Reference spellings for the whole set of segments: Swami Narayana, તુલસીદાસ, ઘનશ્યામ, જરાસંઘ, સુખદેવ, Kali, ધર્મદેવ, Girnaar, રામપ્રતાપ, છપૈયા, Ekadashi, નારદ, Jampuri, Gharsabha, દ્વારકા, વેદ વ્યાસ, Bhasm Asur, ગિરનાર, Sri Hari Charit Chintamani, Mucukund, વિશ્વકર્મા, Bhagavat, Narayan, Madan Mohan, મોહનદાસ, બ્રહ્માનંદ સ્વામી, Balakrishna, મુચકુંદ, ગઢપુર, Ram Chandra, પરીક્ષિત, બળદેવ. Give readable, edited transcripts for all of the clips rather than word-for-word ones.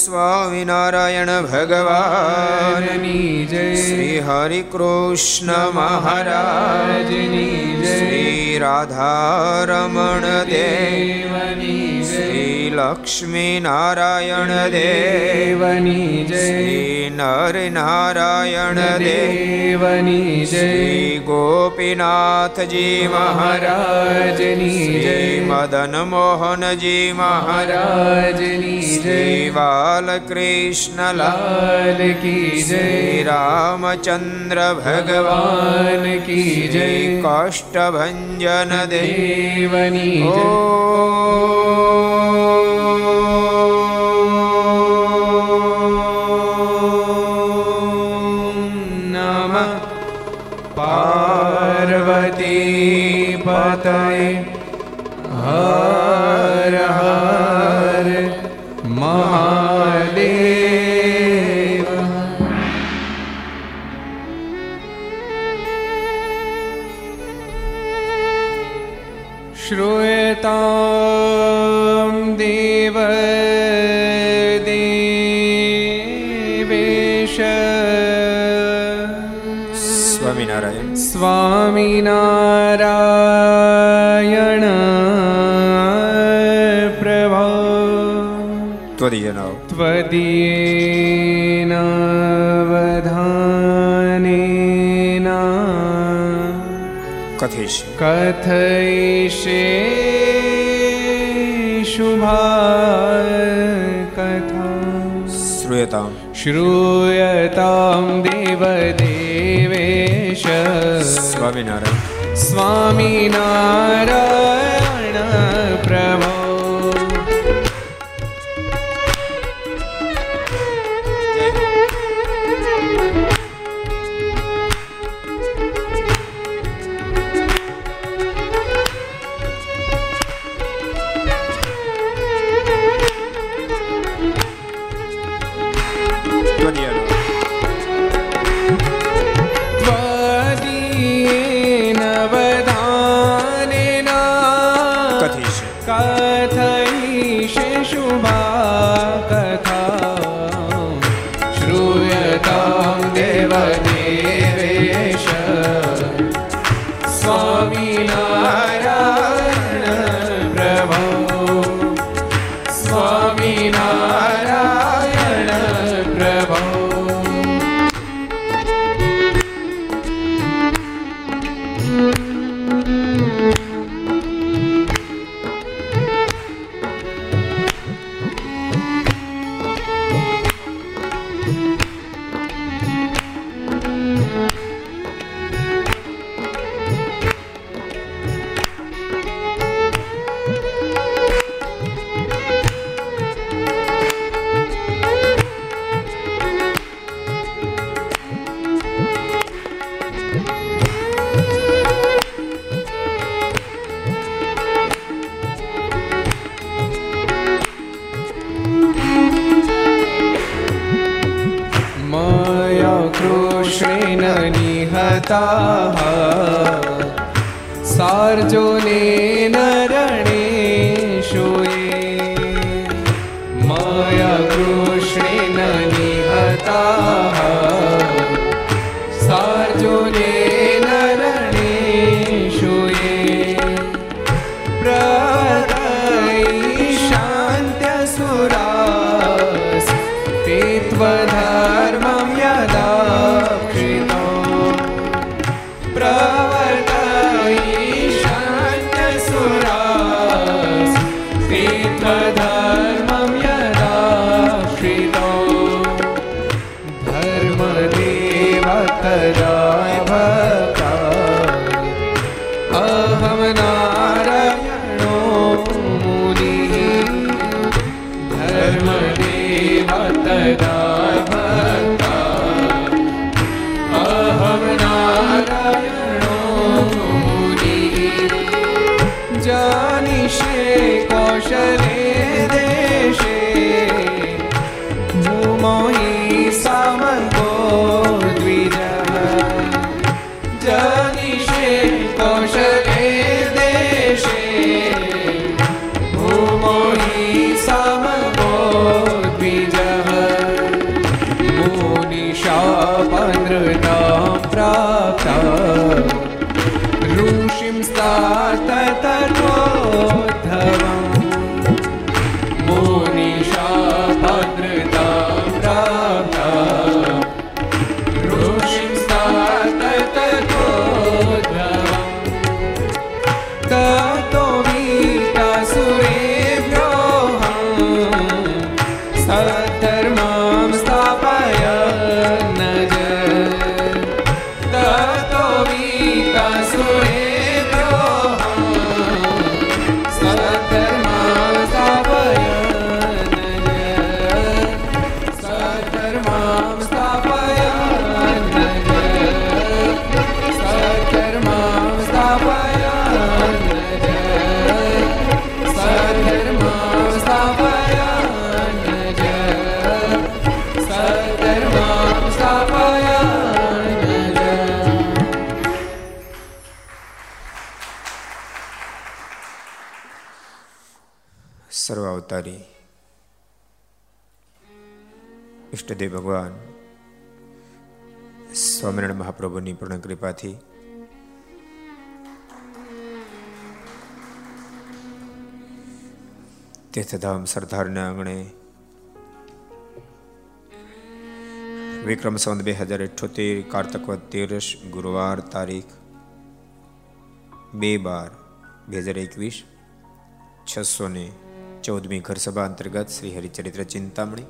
સ્વામી નારાયણ ભગવાનની જય, શ્રી હરિ કૃષ્ણ મહારાજની જય, શ્રી રાધારમણ દેવની, શ્રી લક્ષ્મી નારાયણ દેવની જય, શ્રી નરનારાયણ દેવની જય, શ્રી ગોપીનાથજી મહારાજની જય, મદન મોહનજી મહારાજની જય, બાલકૃષ્ણ લાલ કી જય, રામચંદ્ર ભગવાન કી જય, કષ્ટભંજન દેવની જય. ॐ नमः પાર્વતી પતય હર હર મહાદેવ. શ્રૂયતામ દેવ દેવેશ. સ્વામિનારાયણ સ્વામિનારાયણ ત્વદીયેન અવધાનેન કથયિષ્યે શુભા કથા. શ્રૂયતામ દેવ દેવેશ. સ્વામિનારાયણ સ્વામિનારાયણ પ્રભો. कथई से शुभा कथा श्रूयता देवदेवेश स्वामी नारायण प्रभो स्वामी नारायण प्रभो। सार्जुने नरणेषु मया कृष्णेन निहताः सार्जुने नरणेषु प्रदयि शान्त्यसुरास् ते त्वधर्मं यदाक्षिणा ભગવાન સ્વામિનારાયણ મહાપ્રભુની પૂર્ણ કૃપાથી તીર્થધામ સરદારના આંગણે વિક્રમ સંવત 2078 કારતકવદ 13 ગુરુવાર તારીખ 2/12/2021 614મી ઘરસભા અંતર્ગત Shri Haricharitra Chintamani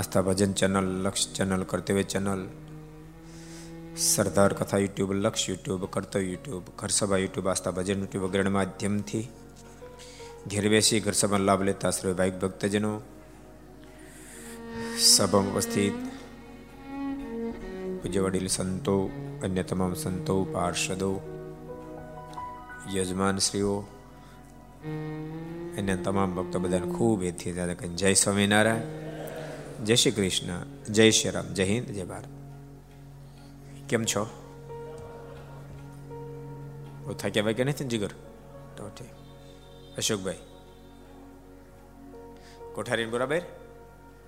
Aastha Bhajan channel, Laksh channel, Kartavya channel, Sardar Katha YouTube, Laksh YouTube, Kartavya YouTube, Gharsabha YouTube, Aastha Bhajan YouTube વગેરેના માધ્યમથી ઘેર બેસી ઘરસભાનો લાભ લેતા સર્વે ભાઈ ભક્તજનો, સભામાં ઉપસ્થિત પૂજ્ય વડીલ સંતો, અન્ય તમામ સંતો, પાર્ષદો, યજમાનશ્રીઓ, અન્ય તમામ ભક્તો બધાને ખૂબ એથી જય સ્વામિનારાયણ, જય શ્રી કૃષ્ણ, જય શ્રી રામ, જય હિન્દ, જય ભારત. કેમ છો? वो थक्या वगैरह नहीं थे जिगर तो ठीक। अशोक भाई कोठारी बराबर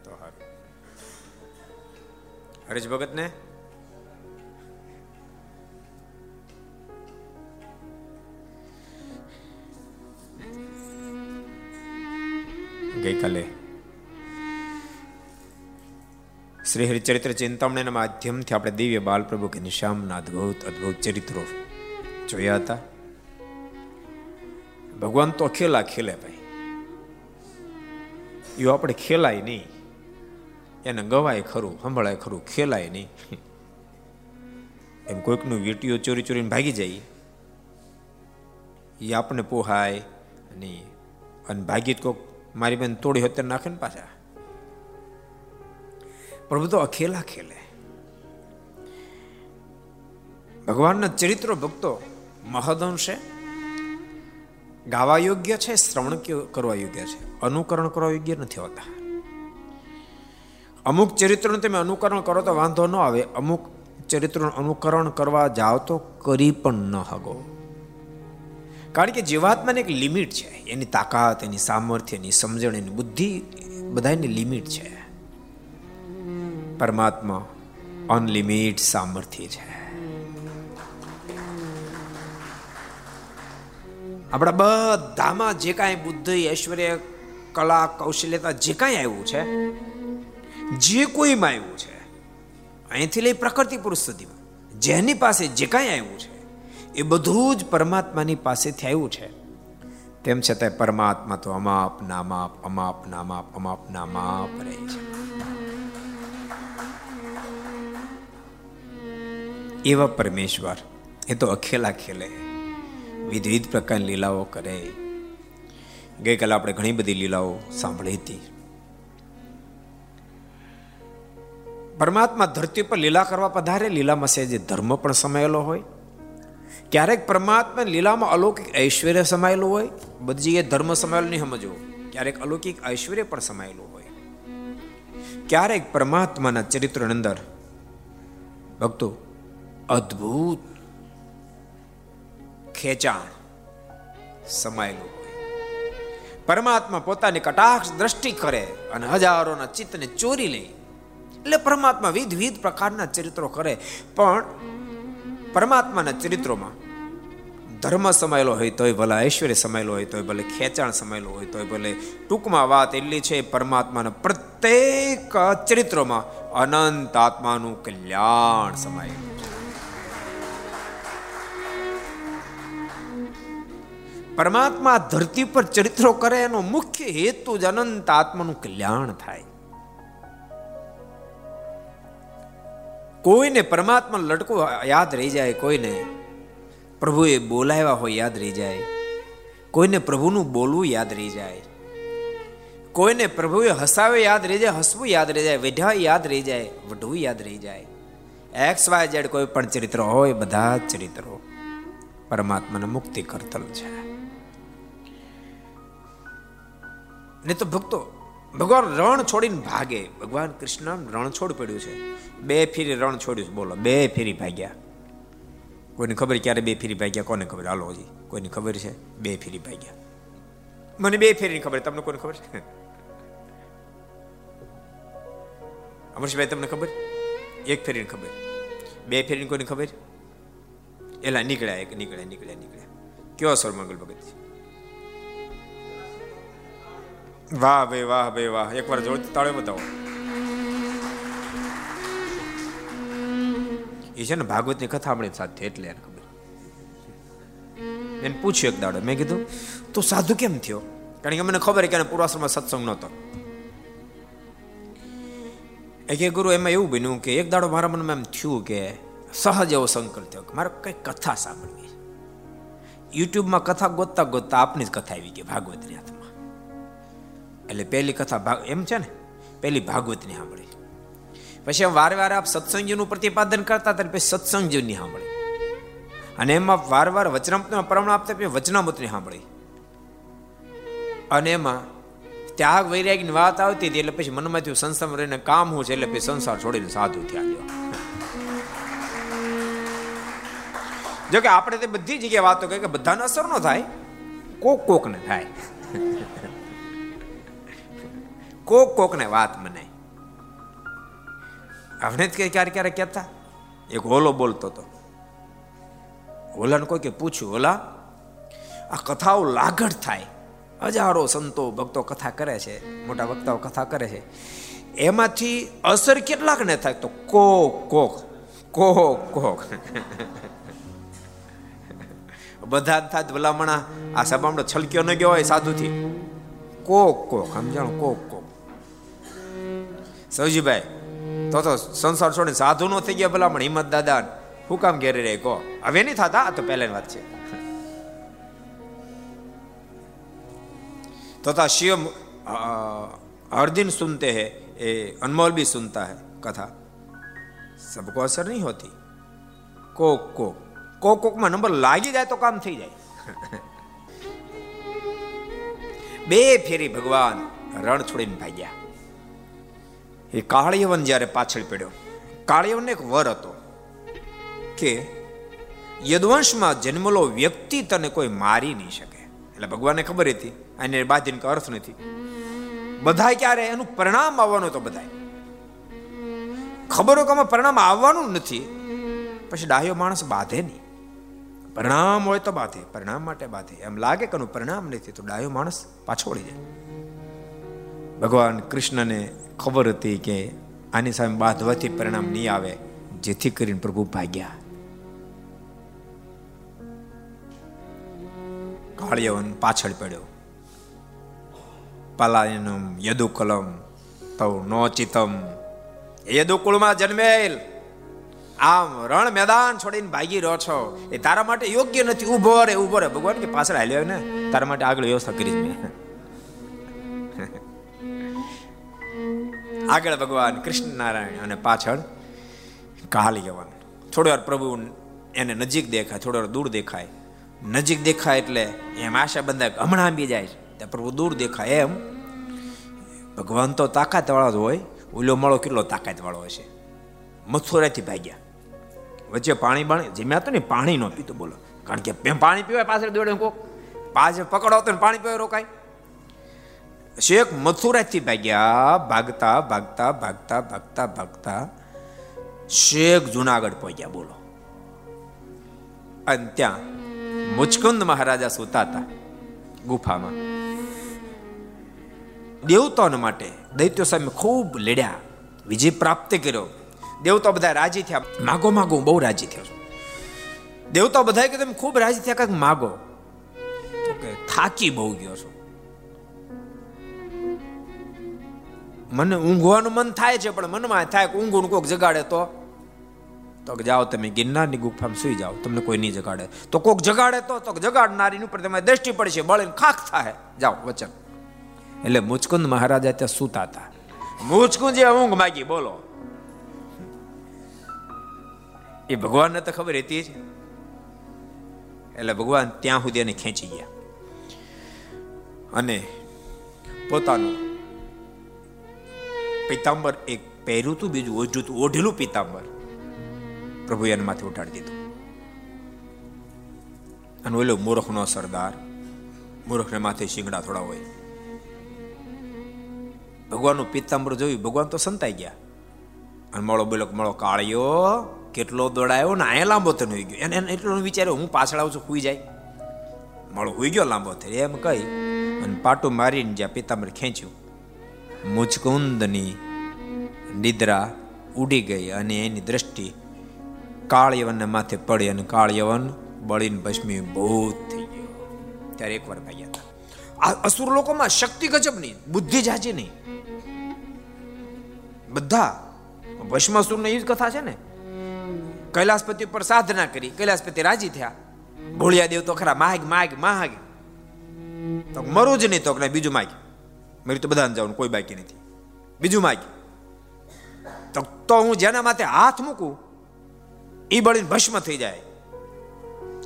तो हाँ। हरीश भगत ने गई काले श्री हरिचरित्र चिंतामणी माध्यम थी अपने दिव्य बाल प्रभु के निशामना अद्भुत अद्भुत चरित्रों जोया था। भगवान तो अकेला खेले भाई यो अपने खेलाय नहीं या गवाय खरू संभाय खरू खेलाय नहीं एम कोईक नु वीटियो चोरी चोरी भागी जाइए ये आपने पोहाय नहीं अन भागी को मारी बहन तोड़ी होते नाखे न पाछा। प्रभु तो अकेला खेले। भगवान ना चरित्रो भक्तो महदंश है गावा योग्य है श्रवण करवा योग्य है अनुकरण करवा योग्य नहीं होता। अमुक चरित्रों ते में अनुकरण करो तो वांधो न आवे अमुक चरित्रों अनुकरण करवा जाओ तो करी पण न हगो कारण के जीवात्मा ने एक लिमिट है एनी ताकत एनी सामर्थ्य एनी समझण एनी बुद्धि बधाईनी लिमिट है। परमात्मा अनलिमिट सामर्थ्य है। अपना बधामा जे काई बुद्धि ऐश्वर्य कला कौशल्यता जे काई आव्यु छे जे कोई में आव्यु छे અહીંથી લઈ પ્રકૃતિ પુરુષ સુધીમાં જેની પાસે જે કાઈ આવ્યું છે એ બધું જ પરમાત્માની પાસેથી આવ્યું છે। તેમ છતાં પરમાત્મા તો અમાપ નામાપ અમાપ નામાપ અમાપ નામાપ રહે છે। એવા પરમેશ્વર એ તો અખેલા ખેલે વિવિધ પ્રકારની લીલાઓ કરે। ગઈકાલે આપણે ઘણી બધી લીલાઓ સાંભળી હતી। પરમાત્મા ધરતી પર લીલા કરવા પધારે લીલામાં સહેજે ધર્મ પણ સમાયેલો હોય ક્યારેક પરમાત્મા લીલામાં અલૌકિક ઐશ્વર્ય સમાયેલું હોય બધી એ ધર્મ સમાયેલું નહીં સમજવું ક્યારેક અલૌકિક ઐશ્વર્ય પણ સમાયેલું હોય ક્યારેક પરમાત્માના ચરિત્રની અંદર ભક્તો અદ્ભુત ખેંચાણ સમાયેલું હોય। પરમાત્મા પોતાની કટાક્ષ દ્રષ્ટિ કરે અને હજારોના ચિત્તને ચોરી લે એટલે પરમાત્મા વિવિધ પ્રકારના ચરિત્રો કરે પણ પરમાત્માના ચરિત્રોમાં ધર્મ સમાયેલો હોય તોય ભલે ઐશ્વર્ય સમાયેલો હોય તોય ભલે ખેંચાણ સમાયેલું હોય તોય ભલે ટૂંકમાં વાત એટલી છે પરમાત્માના પ્રત્યેક ચરિત્રોમાં અનંત આત્માનું કલ્યાણ સમાયેલું છે। પરમાત્મા ધરતી પર ચરિત્રો કરે એનો મુખ્ય હેતુ જ અનંત આત્માનું કલ્યાણ થાય। કોઈને પરમાત્મા લટકો યાદ રહી જાય કોઈને પ્રભુએ બોલાવ્યા હોય યાદ રહી જાય કોઈને પ્રભુનું બોલવું યાદ રહી જાય કોઈને પ્રભુએ હસાવે યાદ રહી જાય હસવું યાદ રહી જાય વેઢા યાદ રહી જાય વઢવું યાદ રહી જાય એક્સ વાય ઝેડ કોઈ પણ ચરિત્ર હોય બધા ચરિત્રો પરમાત્માને મુક્તિ કરતલ છે। ને તો ભક્તો ભગવાન રણ છોડીને ભાગે ભગવાન કૃષ્ણ રણ છોડ પડ્યું છે 2 ફેરી રણ છોડ્યું છે બોલો 2 ફેરી ભાગ્યા કોઈને ખબર ક્યારે 2 ફેરી ભાગ્યા કોને ખબર હાલો હજી કોઈને ખબર છે 2 ફેરી ભાગ્યા મને 2 ફેરીની ખબર તમને કોને ખબર છે અમરશભાઈ તમને ખબર 1 ફેરીની ખબર 2 ફેરીની કોને ખબર એલા નીકળ્યા એક નીકળ્યા કયો સર મંગલ ભગત વાહ ભાઈ વાહ ભાઈ વાહ એકવાર જોરથી તાળીઓ બતાવો। એ છે ને ભાગવતની કથા આપણે સાથે એટલે એને ખબર એને પૂછ્યું એક દાડો મેં કીધું તો સાધુ કેમ થયો કારણ કે મને ખબર કે એને પૂર્વાશ્રમમાં સત્સંગ નહોતો। એક ગુરુ એમાં એવું બન્યું કે એક દાડો મારા મનમાં એમ થયું કે સહજ એવો સંકલ્પ થયો કે મારે કંઈક કથા સાંભળવી યુટ્યુબમાં કથા ગોતતા ગોતતા આપની જ કથા આવી ગઈ ભાગવતની હાથમાં એટલે પહેલી કથા એમ છે ને પહેલી ભાગવતની સાંભળી પછી એમ વાર વાર આપ સત્સંગજીનું પ્રતિપાદન કરતા હતા પછી સત્સંગજીની સાંભળી અને એમાં વાર વાર વચનામૃતમાં પરમણ આપતા પછી વચનામૃતની સાંભળી અને એમાં ત્યાગ વૈરાગની વાત આવતી હતી એટલે પછી મનમાં થયું સંસારમાં રહીને કામ હું છે એટલે પછી સંસાર છોડીને સાધુ થયા જોકે આપણે તે બધી જગ્યાએ વાતો કરી કે બધાને અસર ન થાય, કોક કોકને થાય, કોક કોકને વાત મને આપણે જ ક્યારેક ક્યારેક કહેતા. એક ઓલો બોલતો હતો, ઓલાને કોઈ કે પૂછ્યું, ઓલા આ કથાઓ લાગડ થાય, હજારો સંતો ભક્તો કથા કરે છે, મોટા વક્તાઓ કથા કરે છે, એમાંથી અસર કેટલાકને થાય? તો કોક કોક કોક કોક બધા જ થાય. ભલામણા આ સાબામણો છલક્યો ન ગયો હોય સાધુથી, કોક કોક સમજાણો, કોક કોક. સૌજીભાઈ તો સંસાર છોડીને સાધુ નો થઈ ગયા ભલામણ, હિંમત દાદા હું કામ ઘેરી રહી કહો, હવે નહીં થતા, આ તો પહેલાની વાત છે. तथा शिव हर दिन सुनते हैं, अनमोल भी सुनता है कथा, सबको असर नहीं होती. कोक कोक कोक कोक में नंबर लागी जाए तो काम थी जाए. बे फेरी भगवान रण छोड़ी भाग्या. ये कालियवन जयरे पाछल पड़ो, कालियवन एक वर हतो के यदुवंश में जन्मलो व्यक्ति तने कोई मारी नहीं सके. એટલે ભગવાનને ખબર હતી આને બાધીને કે અર્થ નથી, બધાય ક્યારે એનું પરિણામ આવવાનું, તો બધાય ખબર હોય કે આમાં પરિણામ આવવાનું નથી, પછી ડાહ્યો માણસ બાધે નહીં. પરિણામ હોય તો બાધે, પરિણામ માટે બાધે, એમ લાગે કે એનું પરિણામ નથી તો ડાહ્યો માણસ પાછો વળી જાય. ભગવાન કૃષ્ણને ખબર હતી કે આની સામે બાધવાથી પરિણામ નહીં આવે, જેથી કરીને પ્રભુ ભાગ્યા. કાળિયવન પાછળ પડ્યો, પલાયનમ યદુકુલમ તવ નોચિતમ. યદુકુળમાં જન્મેલ, આમ રણ મેદાન છોડીને ભાગી રહ્યો છો, એ તારા માટે યોગ્ય નથી. ઉભો રે ઉભો રે, ભગવાન કે પાછળ હાલ્યો ને, તારા માટે આગળ વ્યવસ્થા કરી જ. આગળ ભગવાન કૃષ્ણ નારાયણ અને પાછળ કાળિયવન. થોડી વાર પ્રભુ એને નજીક દેખાય, થોડી વાર દૂર દેખાય. નજીક દેખાય એટલે એમ આશા બંધાય હમણાં આંબી જાય છે, ત્યાં પ્રભુ દૂર દેખાય એમ. ભગવાન તો તાકાતવાળો જ હોય, ઓલો મળો કેટલો તાકાતવાળો હોય છે. મથુરાથી ભાગ્યા, વચ્ચે પાણી બાણી જીમ્યા તો ને, પાણી ન પીતું બોલો, કારણ કે પાણી પીવાય પાછળ દોડે કોક, પાછળ પકડો તો પાણી પીવાય રોકાય. શેખ મથુરાથી ભાગ્યા, ભાગતા ભાગતા ભાગતા ભાગતા ભાગતા શેખ જુનાગઢ પહોંચ્યા બોલો. અને ત્યાં મુચકુંદ મહારાજા સૂતા હતા ગુફામાં. દેવતાઓને માટે દૈત્યો સામે ખૂબ લડ્યા, વિજય પ્રાપ્ત કર્યો. દેવતા બધા રાજી થયા, માગો માગો, બહુ રાજી થયો. દેવતા બધા કે તમે ખૂબ રાજી થયા, કાંઈક માગો. તો કે થાકી બહુ ગયો છો, મને ઊંઘવાનું મન થાય છે, પણ મનમાં થાય કે ઊંઘું કોઈક જગાડે તો. તો જાઓ તમે ગિરનારની ગુફામાં સુઈ જાઓ, તમને કોઈ નહીં જગાડે. તો કોક જગાડે તો જગાડનારીની ઉપર તમારી દ્રષ્ટિ પડશે, બળીને ખાખ થાય, જાઓ વચન. એટલે મુચકુંદ મહારાજા ત્યાં સૂતા હતા. મુચકુંદે ઊંઘ માગી બોલો. એ ભગવાનને તો ખબર હતી જ, એટલે ભગવાન ત્યાં સુધી એને ખેંચી ગયા અને પોતાનું પીતાંબર એક પહેર્યું હતું, બીજું ઓઢું હતું, ઓઢેલું પીતાંબર પ્રભુ એને માથે ઉઠાડી દીધું. અને ઓલો મૂર્ખનો સરદાર, મૂર્ખને માથે શિંગડા થોડા હોય. ભગવાનનું પીતાંબર જોયું, ભગવાન તો સંતાઈ ગયા. અને મળો બોલો, મળો કાળિયો કેટલો દોડાયો ને, આયા લાંબો થઈને હોઈ ગયો. એને એટલું વિચાર્યો હું પાછળ આવું છું, હુઈ જાય. મળો હુઈ ગયો લાંબો થઈ એમ કહી અને પાટું મારીને જ્યાં પીતાંબર ખેંચ્યું, મુચકુંદની નિદ્રા ઉડી ગઈ અને એની દ્રષ્ટિ કાળયવનને માથે પડી અને કાળયવન બળીને ભસ્મીભૂત થઈ ગયો. ત્યારે એકવાર ભાગ્યા હતા. આ અસુર લોકોમાં શક્તિ ગજબ નહીં, બુદ્ધિ જાજી નહીં. બધા ભસ્મ અસુરની એ જ કથા છે ને, કૈલાસપતિ ઉપર સાધના કરી, કૈલાસપતિ રાજી થયા. ભોળિયા દેવ તો ખરા, માગ માગ માગ, તો મરું જ નહીં, તો બીજું માગ, મરી તો બધાને જવાનું કોઈ બાકી નથી, બીજું માગ, તો હું જેના માથે હાથ મૂકું એ બળીને ભસ્મ થઈ જાય.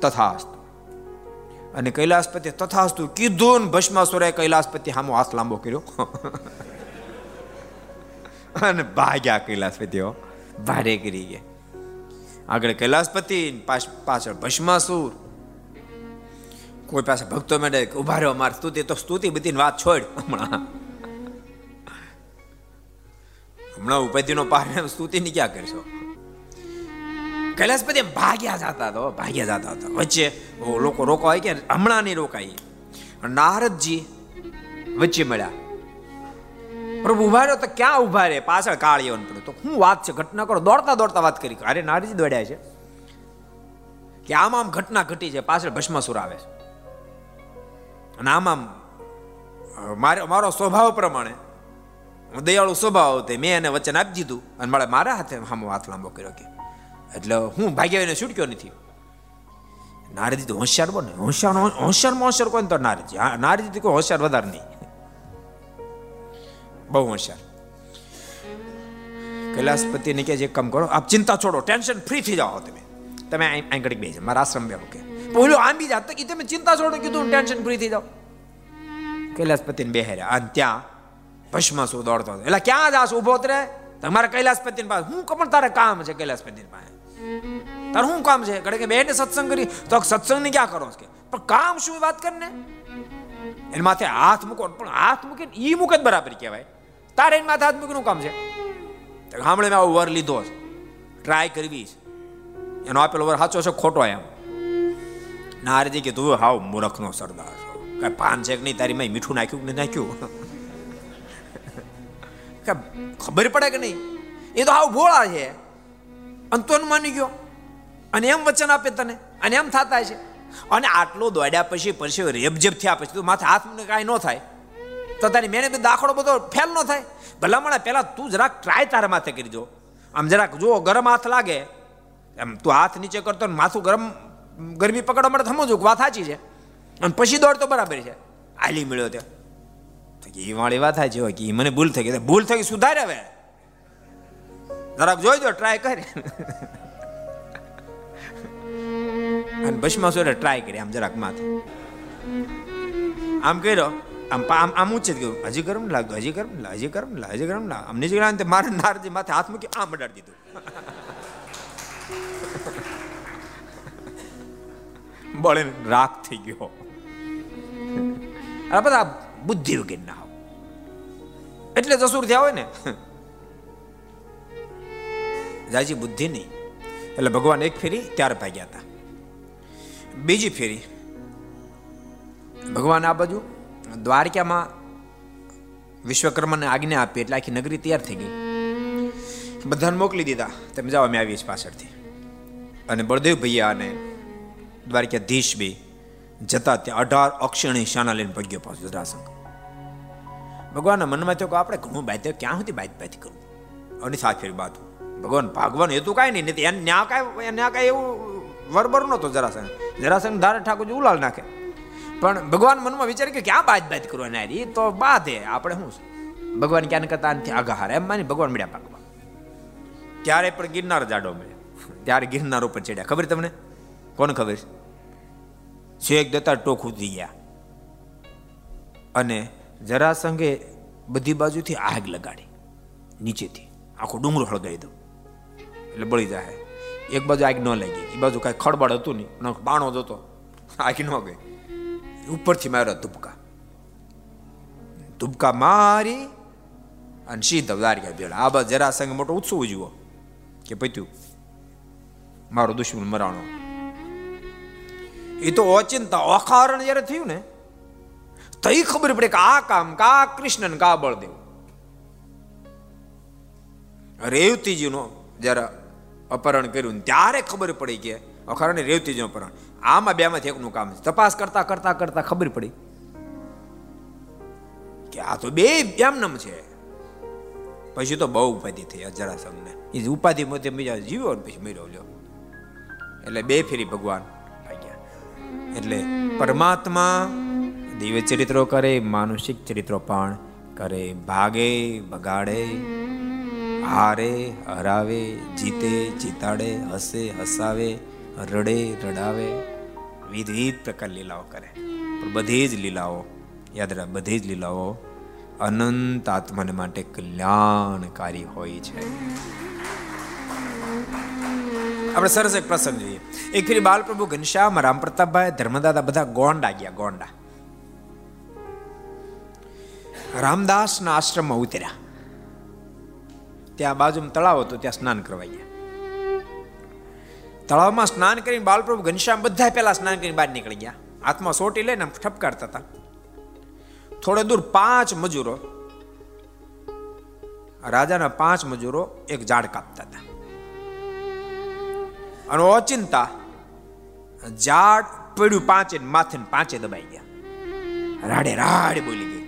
તથાસ્તુ. અને કૈલાસપતિ તથાસ્તુ કીધું ને ભસ્માસુરે કૈલાસપતિ સામો હાથ લાંબો કર્યો અને ભાગ્યા. કૈલાસપતિઓ ભારે કરી ગયા. આગળ કૈલાસપતિ, પાછળ ભસ્માસુર. કોઈ પાસે ભક્તો મેળે ઉભા રહ્યો, માર સ્તુતિ તો સ્તુતિ બધી વાત છોડ, હમણાં ઉપાધિનો પાર સ્તુતિની ક્યાં કરશો. કૈલાસપતિ ભાગ્યા જતા હતા. વચ્ચે લોકો રોકાય કે હમણાં નહીં રોકાય. નારદજી વચ્ચે મળ્યા, પ્રભુ ઉભા રહ્યો તો ક્યાં ઉભા રે, પાછળ કાળીઓને પડ્યું. તો શું વાત છે, ઘટના કરો. દોડતા વાત કરી, અરે નારદજી દોડ્યા છે કે આમ ઘટના ઘટી છે. પાછળ ભસ્માસુર આવે છે અને મારો સ્વભાવ પ્રમાણે દયાળુ સ્વભાવ હતો, મેં એને વચન આપી દીધું અને મારા હાથે સામો હાથ લાંબો કર્યો કે એટલે હું ભાગ્યાને છૂટક્યો નથી. નારદજી તો હોશિયાર બને, હોશિયાર કોને તો નારદજી. નારદજી કોઈ હોશિયાર વધારે નહીં, બહુ હોશિયાર. કૈલાસપતિને કે જે કામ કરો, આપ ચિંતા છોડો, ટેન્શન ફ્રી થઈ જાઓ. તમે આંગળી બેસી મારા આશ્રમ બેહો કે બોલો આમ બી જાત કે તમે ચિંતા છોડો કીધું, ટેન્શન ફ્રી થઈ જાઓ. કૈલાસપતિને બેહાર્યા અને ત્યાં ભસ્માસુર દોડતો હતો. એટલે ક્યાં જાશ, ઉભો ઉતરે તમારા કૈલાસપતિની પાસે. હું કમણ તારે કામ છે કૈલાસપતિની પાસે, તારું શું કામ છે? કડે કે બેને સત્સંગ કરી તો સત્સંગની ક્યાં કરો કે પણ કામ શું વાત કરીને એને માથે હાથ મૂકો. પણ હાથ મૂકીને ઈ મુકત બરાબર કહેવાય, તારે એને માથે હાથ મૂકીનું કામ છે. સાંભળે મેં આવો વર લીધો છે, ટ્રાય કરવી છે, એનો આપેલો વર સાચો છે ખોટો એમ. નારજી કે તું હાવ મૂરખનો સરદાર છો, કઈ પાન છે કે નહીં, તારી મેં મીઠું નાખ્યું કે નહીં નાખ્યું ખબર પડે કે નહીં. એ તો આવું ભોળા છે અંતોન માની ગયો અને એમ વચન આપે તને અને એમ થતા છે. અને આટલો દોડ્યા પછી પરસેવો રેબજેબ થયા પછી તું માથે હાથ મૂકીને કાંઈ ન થાય તો તારી મહેનત દાખલો બધો ફેલ ન થાય. ભલામણ પહેલા તું જરાક ટ્રાય તારા માથે કરી દો, આમ જરાક જો ગરમ હાથ લાગે એમ તું હાથ નીચે કરતો ને માથું ગરમી પકડવા માટે સમજો વાત સાચી છે અને પછી દોડ તો બરાબર છે. આલી મળ્યો ત્યાં એ વાળી વાત થાય છે કે મને ભૂલ થઈ ગઈ, ભૂલ થઈ ગઈ સુધારે, હવે જરાક જોઈ દો, ટ્રાય કરે. અને ભસ્માસુરે ટ્રાય કરી, આમ જરાક માથે આમ કર્યો, આમ ઊંચે જ ગયું, હજી ગરમ લાગ્યું, હજી ગરમ લાગ આમ નીચે ગયા ને મારે નારજી માથે હાથ મૂકી આમ અડાડી દીધું, બળે રાખ થઈ ગયો. આ બધા બુદ્ધિ વગર ના હો એટલે જસુર થયા હોય ને જાજી બુદ્ધિ નહીં. એટલે ભગવાન એક ફેરી ત્યાર ભાગ્યા હતા. બીજી ફેરી ભગવાન આ બાજુ દ્વારકામાં વિશ્વકર્માને આજ્ઞા આપી એટલે આખી નગરી તૈયાર થઈ ગઈ, બધાને મોકલી દીધા તમે જાઓ અમે આવીએ છીએ પાછળથી. અને બળદેવ ભૈયા અને દ્વારકાધીશ બી જતા ત્યાં 18 અક્ષણી શાના લઈને ભગ્યો પાછો જરાસંઘ. ભગવાનના મનમાં થયો કે આપણે ઘણું બાધ્ય ક્યાં સુધી બાધ્ય કરવું અને સાફેર બાધું. ભગવાન ભાગવાનું હેતુ કાંઈ નહીં, નથી એને ન્યા કાંઈ એવું વરબર નહોતો. જરાસંઘ ધારે ઠાકોરજી ઉલાલ નાખે, પણ ભગવાન મનમાં વિચારે કે ક્યાં બાધ્ય કરવાના, એ તો બાધે આપણે શું છે. ભગવાન ક્યાં કરતા આનાથી આગાહાર એમ માની ભગવાન મળ્યા ભાગવા. ત્યારે પણ ગિરનાર જાડો મળ્યા, ત્યારે ગિરનાર ઉપર ચડ્યા. ખબર તમને કોને ખબર છે? શેખ દત્તા ટોક ઉતરી ગયા અને જરાસંઘે બધી બાજુથી આગ લગાડી, નીચેથી આખો ડુંગરો હળગાવી દો એટલે બળી જાય. એક બાજુ આગ ન લાગી, એ બાજુ કાંઈ ખળબળ હતું નહીં, બાણો જ હતો, આગ ન ગઈ. ઉપરથી માર્યો ધુબકા મારી અને સીધા દ્વારકા ભેળા. આ બાજુ જરાસંઘ મોટો ઉત્સવ જુઓ કે પત્યું, મારો દુશ્મન મરાણો. એ તો ઓચિંતા અકારણ જયારે થયું ને તો એ ખબર પડે કે આ કામ કા કૃષ્ણન કા બળદેવ. રેવતીજીનો જયારે અપહરણ કર્યું ત્યારે ખબર પડી કે અકારણ રેવતીજીનું અપહરણ, આમાં બેમાંથી એકનું કામ છે. તપાસ કરતા ખબર પડી કે આ તો બે એમનેમ છે. પછી તો બહુ ઉપાધિ થઈ જરાસંઘને, એ ઉપાધિ મોતે બીજા જીવ્યો ને પછી મર્યો લ્યો. એટલે બે ફેરી ભગવાન. એટલે પરમાત્મા દિવ્ય ચરિત્રો કરે, માનુષિક ચરિત્રો પણ કરે, ભાગે ભગાડે, હારે હરાવે, જીતે જીતાડે, હસે હસાવે, રડે રડાવે, વિવિધ પ્રકારની લીલાઓ કરે. પણ બધી જ લીલાઓ યાદ રાખ, બધી જ લીલાઓ અનંત આત્માને માટે કલ્યાણકારી હોય છે. આપણે સરસ એક પ્રસંગ જોઈએ. એક ફેરી બાલપ્રભુ ઘનશ્યામ, રામ પ્રતાપભાઈ, ધર્મદાદા બધા ગોંડા ગયા. ગોંડા રામદાસના આશ્રમમાં ઉતર્યા. ત્યાં બાજુમાં તળાવ હતું, ત્યાં સ્નાન કરવા ગયા. તળાવમાં સ્નાન કરીને બાલપ્રભુ ઘનશ્યામ બધા પહેલા સ્નાન કરીને બહાર નીકળી ગયા. હાથમાં સોટી લઈને ઠપકારતા હતા. થોડે દૂર 5 મજૂરો, રાજાના 5 મજૂરો એક ઝાડ કાપતા હતા. અને ઓચિંતા ઝાડ પડ્યું, પાંચે માથે પાંચે દબાઈ ગયા. રાડે રાડે બોલી ગઈ.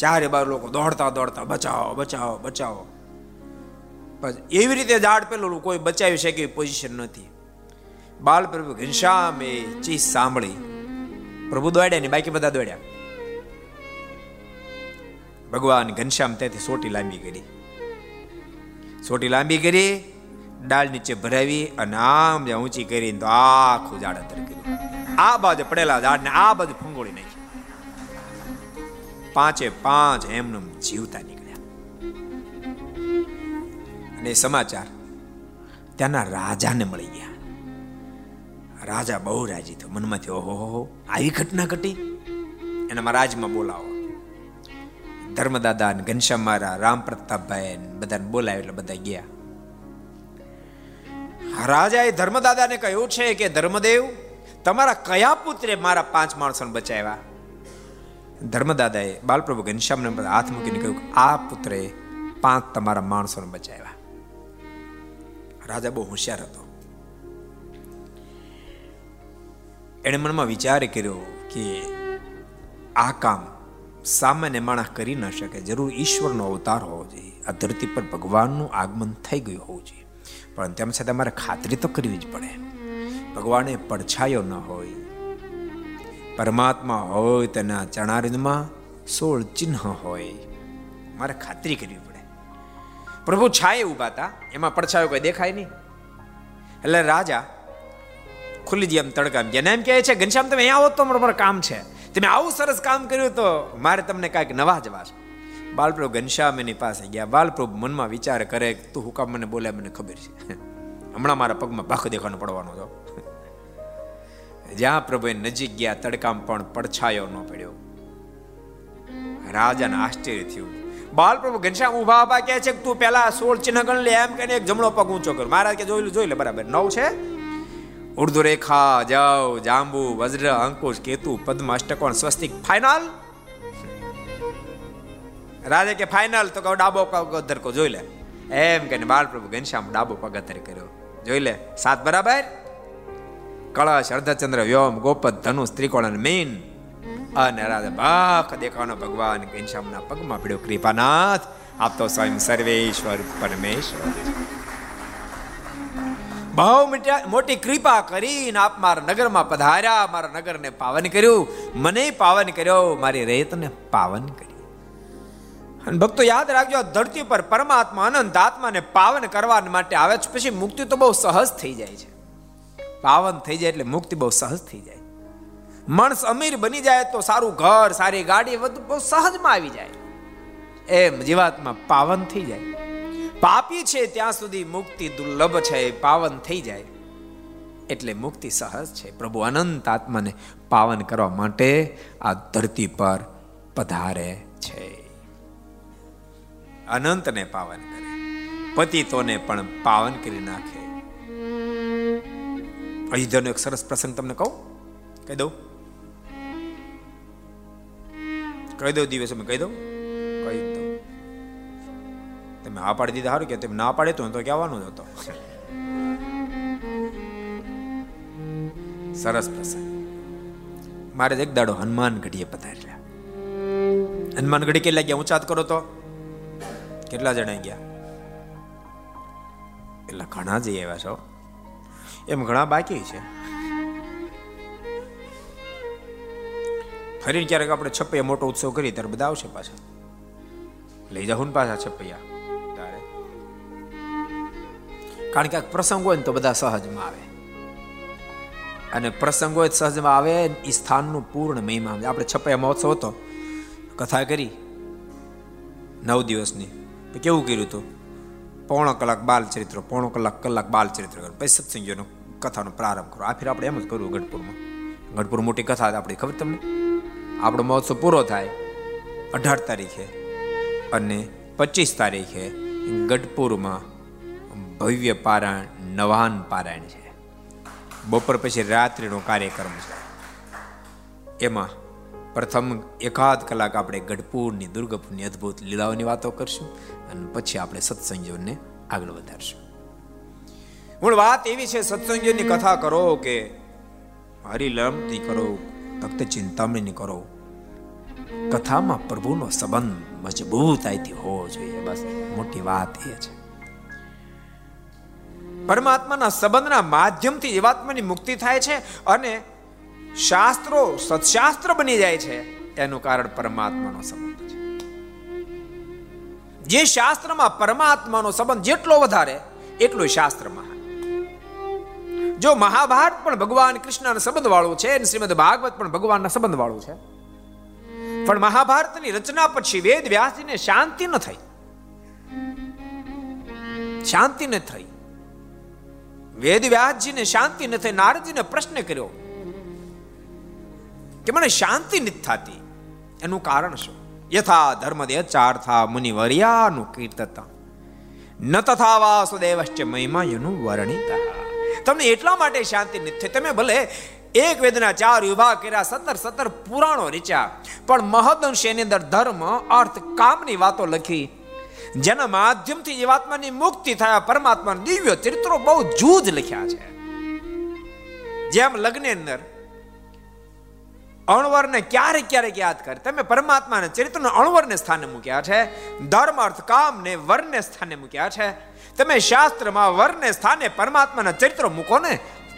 ચારે બાર લોકો દોડતા દોડતા બચાવો બચાવો બચાવો. એવી રીતે ઝાડ પેલું કોઈ બચાવી શકે એવી પોઝિશન નથી. બાલપ્રભુ ઘનશ્યામે ચીજ સાંભળી, પ્રભુ દોડ્યા ને બાકી બધા દોડ્યા. ભગવાન ઘનશ્યામ ત્યાંથી સોટી લાંબી કરી ડાળ નીચે ભરાવી અને આમ જ્યાં ઊંચી કરીને તો આખું ઝાડ અંતર કર્યું. આ બાજુ પડેલા ઝાડને આ બાજુ ફંગોળી નાખી. 5 એમનું જીવતા નીકળ્યા. અને સમાચાર ત્યાંના રાજાને મળી ગયા. રાજા બહુ રાજી થયો. મનમાંથી ઓહો, આવી ઘટના ઘટી, એને રાજમાં બોલાવો. ધર્મદાદા ને ઘનશ્યામ મારા, રામ પ્રતાપભાઈ બધાને બોલાવે એટલે બધા ગયા. રાજાએ ધર્મદાદાને કહ્યું છે કે ધર્મદેવ, તમારા કયા પુત્રે મારા 5 માણસોને બચાવ્યા? ધર્મદાદાએ બાલપ્રભુ ઘનશ્યામને હાથ મૂકીને કહ્યું, આ પુત્રે 5 તમારા માણસોને બચાવ્યા. રાજા બહુ હોશિયાર હતો. એણે મનમાં વિચાર કર્યો કે આ કામ સામાન્ય માણસ કરી ન શકે, જરૂર ઈશ્વરનો અવતાર હોવો જોઈએ. આ ધરતી પર ભગવાનનું આગમન થઈ ગયું હોવું જોઈએ. પણ તેમ છતાં મારે ખાતરી તો કરવી જ પડે. ભગવાને પડછાયો ન હોય, પરમાત્મા હોય, તેના ચરણારિંદમાં 16 ચિહ્ન હોય, મારે ખાતરી કરવી પડે. પ્રભુ છાયે ઊભા હતા, એમાં પડછાયો કોઈ દેખાય નહીં. એટલે રાજા ખુલ્લી જ એમ તડકામ ગયા ને એમ કહે છે, ઘનશ્યામ તમે અહીંયા આવો તો મારું કામ છે. તમે આવું સરસ કામ કર્યું તો મારે તમને કાંઈક નવાજવા છે. બાલપ્રભુ ઘનશ્યામ એની પાસે ગયા. બાલપ્રભુ મનમાં વિચાર કરે, તું હુકામ મને બોલે, મને ખબર છે, હમણાં મારા પગમાં ભાખ દેખાનો પડવાનો હતો. જ્યાં પ્રભુ નજીક ગયા, તડકામ પણ પડછાયો ન પડ્યો. રાજાને આશ્ચર્ય થયું. બાલપ્રભુ ઘનશ્યામ ઉભા કહે છે, તું પેલા 16 ચિહ્ન ગણ લે. એમ કહીને એક જમણો પગ ઊંચો કર્યો. મહારાજ કે જોઈ લે બરાબર 9 છે. ઉર્ધ્વ રેખા, જવ, જાંબુ, વજ્ર, અંકુશ, કેતુ, પદ્મ, અષ્ટકોણ, સ્વસ્તિક, ફાઇનલ. રાજા કે ફાઇનલ તો કહો ડાબો પગ ધરકો. જોઈ લે. એમ કે બાલપ્રભુ ઘનશ્યામ ડાબો પગ અધર કર્યો. જોઈ લે 7 બરાબર. કળશ, અર્ધચંદ્ર, વ્યોમ, ગોપદ, ધનુષ, ત્રિકોણ અને મીન. અને રાજા ભાખ દેખાવાનો ભગવાન ઘનશ્યામના પગમાં પડ્યો. કૃપાનાથ આપ તો સ્વયં સર્વેશ્વર પરમેશ્વર, બહુ મોટી કૃપા કરીને આપ મારા નગરમાં પધાર્યા, મારા નગરને પાવન કર્યું, મને પાવન કર્યો, મારી રેતને પાવન કરી. અને ભક્તો યાદ રાખજો, આ ધરતી પર પરમાત્મા અનંત આત્માને પાવન કરવા માટે આવે છે. પછી મુક્તિ તો બહુ સહજ થઈ જાય છે. પાવન થઈ જાય એટલે મુક્તિ બહુ સહજ થઈ જાય. માણસ અમીર બની જાય તો સારું ઘર, સારી ગાડી બધું બહુ સહજમાં આવી જાય. એમ જીવાતમાં પાવન થઈ જાય. પાપી છે ત્યાં સુધી મુક્તિ દુર્લભ છે. પાવન થઈ જાય એટલે મુક્તિ સહજ છે. પ્રભુ અનંત આત્માને પાવન કરવા માટે આ ધરતી પર પધારે છે. અનંતને પાવન કરે, પતિતોને પણ પાવન કરી નાખે. અયોધ્યાનો એક સરસ પ્રસંગ તમને કહું, કહી દઉં દિવસે કહી દઉં. તમે હા પાડી દીધા સારું, કે તમે ના પાડે તો કહેવાનું જ હતો. સરસ પ્રસંગ. મારે એક દાડો હનુમાનગઢીએ પધાર્યા. હનુમાનગઢી કેટલા ગયા? ઊંચાત કરો તો કેટલા જણા ગયા? એટલા ઘણા જઈ આવ્યા છો? એમ ઘણા બાકી છે. ફરીને ક્યારેક આપણે છપૈયા મોટો ઉત્સવ કરીએ ત્યારે બધા આવશે. પાછા લઈ જાઉં ને પાછા છપૈયા, કારણ કે આ પ્રસંગ હોય ને તો બધા સહજમાં આવે. અને પ્રસંગ હોય સહજમાં આવે, એ સ્થાનનું પૂર્ણ મહિમા. આપણે છપૈયા મહોત્સવ હતો, કથા કરી 9 દિવસની. કેવું કર્યું હતું? પોણો કલાક બાલચરિત્ર, પોણો કલાક કલાક બાલચરિત્ર કરો, પછી સત્સંગીઓનો કથાનો પ્રારંભ કરો. આ ફેર આપણે એમ જ કરવું. ગઢપુરમાં, ગઢપુર મોટી કથા આપણી ખબર તમને. આપણો મહોત્સવ પૂરો થાય 18 તારીખે અને 25 તારીખે ગઢપુરમાં ભવ્ય પારાયણ, નવાન પારાયણ છે. બપોર પછી રાત્રિનો કાર્યક્રમ છે. એમાં પ્રથમ 1.5 કલાક આપણે ગઢપુરની દુર્ગપુરની અદ્ભુત લીલાઓની વાતો કરશું અને પછી આપણે સત્સંગીઓને આગળ વધારશું. મૂળ વાત એવી છે, સત્સંગીઓની કથા કરો કે હરિલમની કરો, ભક્ત ચિંતામણીની કરો, કથામાં પ્રભુનો સંબંધ મજબૂતાઈથી હોવો જોઈએ. બસ મોટી વાત એ છે. પરમાત્માના સંબંધના માધ્યમથી જીવાત્માની મુક્તિ થાય છે અને શાસ્ત્રો સત્શાસ્ત્ર બની જાય છે. એનું કારણ પરમાત્માનો સંબંધ છે. જે શાસ્ત્રમાં પરમાત્માનો સંબંધ જેટલો વધારે એટલું શાસ્ત્ર મહાન. જો મહાભારત પણ ભગવાન કૃષ્ણના સંબંધ વાળું છે, શ્રીમદ ભાગવત પણ ભગવાનના સંબંધ વાળું છે, પણ મહાભારતની રચના પછી વેદ વ્યાસજીને શાંતિ ન થઈ. શાંતિ ન થઈ. વેદ વ્યાસજીને શાંતિ ન થઈ. નારદજીને પ્રશ્ન કર્યો કે મને શાંતિ નથી થતી, એનું કારણ શું? યથા ધર્મદે ચાર્થા મુનિવર્યાનું કીર્તતા ન તથા વાસુદેવશ્ચ મહિમાયનું વર્ણિતા. તમને એટલા માટે શાંતિ નથી થઈ, તમે ભલે એક વેદના 4 વિભાગ કર્યા, 17 પુરાણો રચ્યા, પણ મહદઅંશે એની અંદર ધર્મ, અર્થ, કામની વાતો લખી, જેના માધ્યમથી જીવાત્માની મુક્તિ થયા. પરમાત્માના દિવ્ય ચરિત્રો બહુ જૂજ લખ્યા છે. જેમ લગ્નની અંદર અણવરને ક્યારેક ક્યારેક યાદ કરે. તમે પરમાત્માના ચરિત્રને અણવરને સ્થાને મૂક્યા છે, ધર્મ, અર્થ, કામને વરને સ્થાને મૂક્યા છે. તમે શાસ્ત્રમાં વરને સ્થાને પરમાત્માના ચરિત્રો મૂકો ને,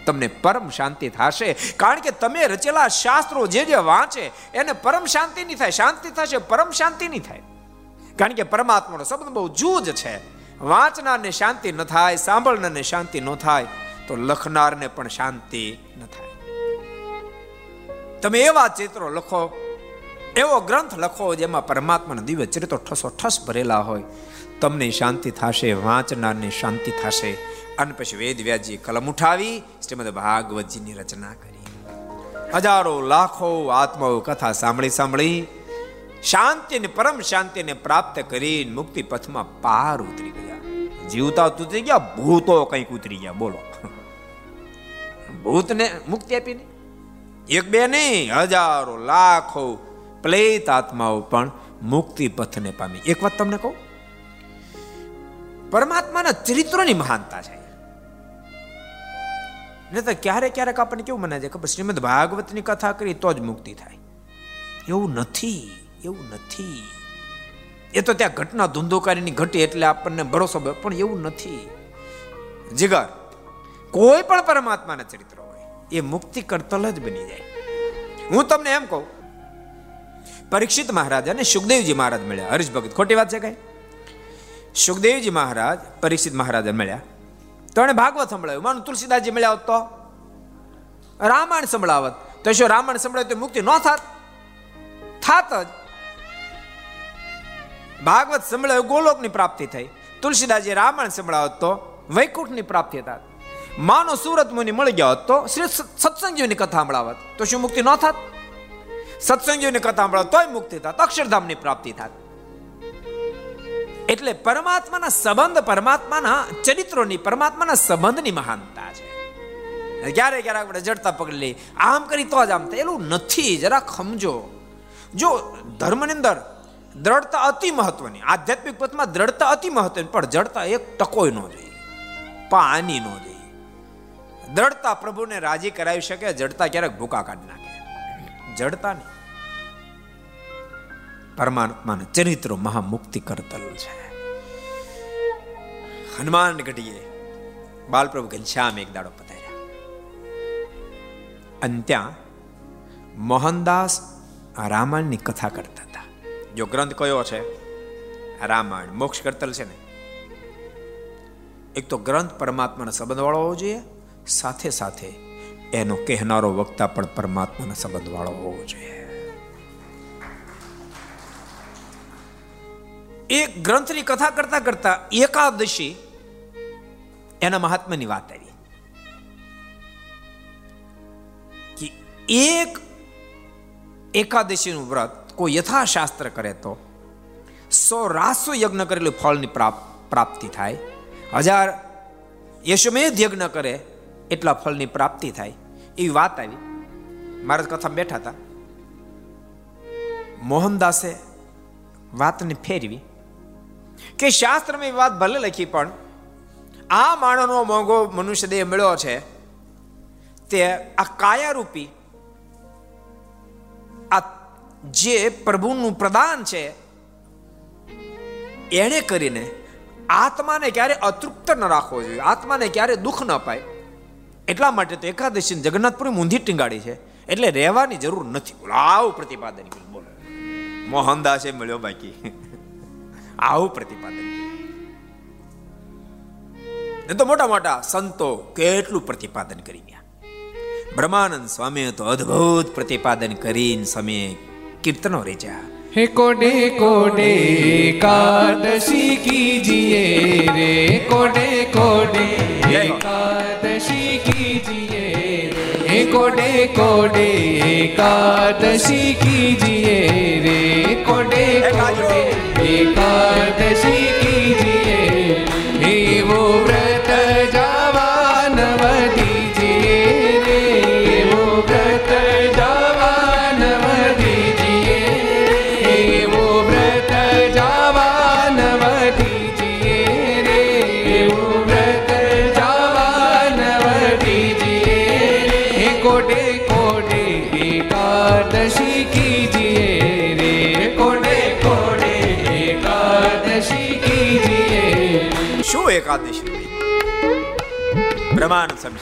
તમને પરમ શાંતિ થશે. કારણ કે તમે રચેલા શાસ્ત્રો જે વાંચે એને પરમ શાંતિ નહીં થાય. શાંતિ થશે, પરમ શાંતિ નહીં થાય. કારણ કે પરમાત્માનો શબ્દ બહુ જૂજ છે. વાંચનારને શાંતિ ન થાય, સાંભળનારને શાંતિ ન થાય, તો લખનારને પણ શાંતિ ન થાય. તમે એવા ચિત્રો લખો, એવો ગ્રંથ લખો જેમાં પરમાત્માના દિવ્ય ચિત્રો ઠસો ઠસ ભરેલા હોય. તમને શાંતિ થશે, વાંચનારને શાંતિ થશે. અને પછી વેદવ્યાસજી કલમ ઉઠાવી શ્રીમદ ભાગવતજીની રચના કરી. હજારો લાખો આત્માઓ કથા સાંભળી સાંભળી શાંતિને, પરમ શાંતિને પ્રાપ્ત કરી મુક્તિ પથમાં પાર ઉતરી ગયા. જીવતા ઉતરી ગયા, ભૂતો કંઈક ઉતરી ગયા. બોલો, ભૂતને મુક્તિ આપીને એક બે નહીં, હજારો લાખો પ્લેત આત્માઓ પણ મુક્તિ પથને પામી. એક વાત તમને કહું, પરમાત્માના ચરિત્રોની મહાનતા છે. નહીં ક્યારેક ક્યારેક આપણને કેવું મનાય છે ખબર, શ્રીમદ ભાગવતની કથા કરી તો જ મુક્તિ થાય. એવું નથી, એવું નથી. એ તો ત્યાં ઘટના ધુંધુકારીની ઘટી એટલે આપણને ભરોસો, પણ એવું નથી જીગર. કોઈ પણ પરમાત્માના ચરિત્રો એ મુક્તિ કરતલ જ બની જાય. હું તમને એમ કહું, પરીક્ષિત મહારાજ અને સુખદેવજી મહારાજ મળ્યા. હરીશ ભગત, ખોટી વાત છે કઈ? સુખદેવજી મહારાજ પરીક્ષિત મહારાજ મળ્યા તો એને ભાગવત સંભળાવ્યું. માનું તુલસીદાસજી મળ્યા હોત તો રામાયણ સંભળાવત. તો શું રામાયણ સંભળાવ્યું તો મુક્તિ ન થાત? થાત જ. ભાગવત સંભળાવ્યું, ગોલોકની પ્રાપ્તિ થઈ. તુલસીદાસજી રામાયણ સંભળાવત તો વૈકુંઠની પ્રાપ્તિ થાત. માનો સુરત મુનિ મળી ગયા હોત તો શ્રી સત્સંગીઓની કથા સંભળાવત તો શું મુક્તિ ન થાત? સત્સંગીઓની કથા સંભળાવત તોય મુક્તિ થાત, અક્ષરધામની પ્રાપ્તિ થાત. એટલે પરમાત્માના સંબંધ, પરમાત્માના ચરિત્રોની, પરમાત્માના સંબંધની મહાનતા છે. ક્યારેક ક્યારેક આપણે જડતા પકડી લઈ, આમ કરી તો જ આમ થાય. એવું નથી, જરા સમજો. જો ધર્મની અંદર દ્રઢતા અતિ મહત્વની, આધ્યાત્મિક પથમાં દ્રઢતા અતિ મહત્વની, પણ જડતા એક ટકોય ન જોઈએ, પાની ન જોઈએ. દ્રઢતા પ્રભુને રાજી કરાવી શકે, જડતા ક્યારેક ભૂકા કાઢી નાખે. જડતા નહીં, પરમાત્માના ચરિત્રો મહામુક્તિ કરતલ છે. હનુમાન ગઢીએ બાલપ્રભુ ઘનશ્યામ એક દાડો પધાર્યા અને ત્યાં મોહનદાસ રામાયણની કથા કરતા હતા. જો ગ્રંથ કયો છે? રામાયણ. મોક્ષ કરતલ છે ને. એક તો ગ્રંથ પરમાત્માના સંબંધ વાળો હોવો જોઈએ, સાથે સાથે એનો કહેનારો વક્તા પણ પરમાત્માના સંબંધ વાળો હોવો જોઈએ. એક ગ્રંથની કથા કરતા કરતા એકાદશી એના મહાત્માની વાત આવી કે એક એકાદશીનું વ્રત કોઈ યથાશાસ્ત્ર કરે તો 100 રાસો યજ્ઞ કરેલું ફળની પ્રાપ્તિ થાય, 1000 યશમેધ યજ્ઞ કરે એટલા ફળની પ્રાપ્તિ થાય એવી વાત આવી. મહારાજ કથામાં બેઠા હતા, મોહનદાસે વાતને ફેરવી કે શાસ્ત્રમાં એ વાત ભલે લખી પણ આ માણસનો મોંઘો મનુષ્ય દેહ મળ્યો છે તે આ કાયારૂપી આ જે પ્રભુનું પ્રદાન છે એને કરીને આત્માને ક્યારે અતૃપ્ત ન રાખવો જોઈએ, આત્માને ક્યારે દુઃખ ન પાય એટલા માટે તો એકાદશી જગન્નાથપુરી મૂંધી ટીંગાડી છે એટલે રહેવાની જરૂર નથી. બોલો આવું પ્રતિપાદન કર્યું. બોલો મોહનદાસે મળ્યો બાકી આવું પ્રતિપાદન કર્યું. એ તો મોટા મોટા સંતો કેટલું પ્રતિપાદન કરી ગયા. બ્રહ્માનંદ સ્વામીએ તો અદ્ભુત પ્રતિપાદન કરીને સમય કીર્તનો રેજા. હે કોડે કોડે એકાદશી કીજીએ રે, કોડે કોડે એકાદશી કીજીએ, કોડે કોડે એકાદશી કીજીએ રે, કોડે કોડે એકાદશી કીજીએ, એવો વ્રત જવાન દીજીએ રે, એવો વ્રત જવાન દીજીએ, એવો વ્રત જવાન દીજીએ રે, એવો વ્રત જવાન દીજીએ, કોડે કોડે એકાદશી કીજીએ રે, કોડે કોડે એકાદશી કીજીએ. શું એકાદશી? પ્રમાણ સમજ.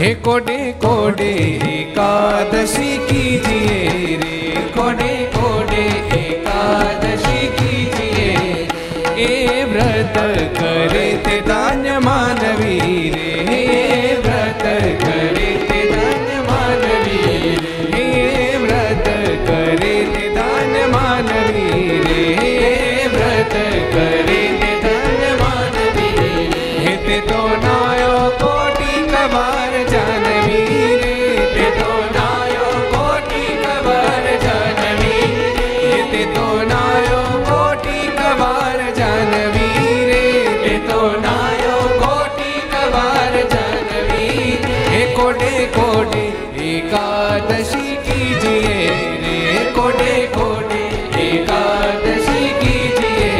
હે કોડે કોડે એકાદશી કીજીએ રે, કોડે કોડે એકાદશી કીજીએ, એ વ્રત કરે તે ધન્ય માનવી રે, એ વ્રત કરે તે ધન્ય માનવી રે, એ વ્રત કરે તે ધન્ય માનવી રે, એ વ્રત કરે તે ધન્ય માનવી રે, હે તે તો નાયો કોટી કવાર જાનવી રે, તે તો નાયો કોટી કવાર જાનવી રે, હે તે તો નાયો કોટી કવાર કોડે એકાદશી કીજીએ રે, કોડે કોડે એકાદશી કીજીએ,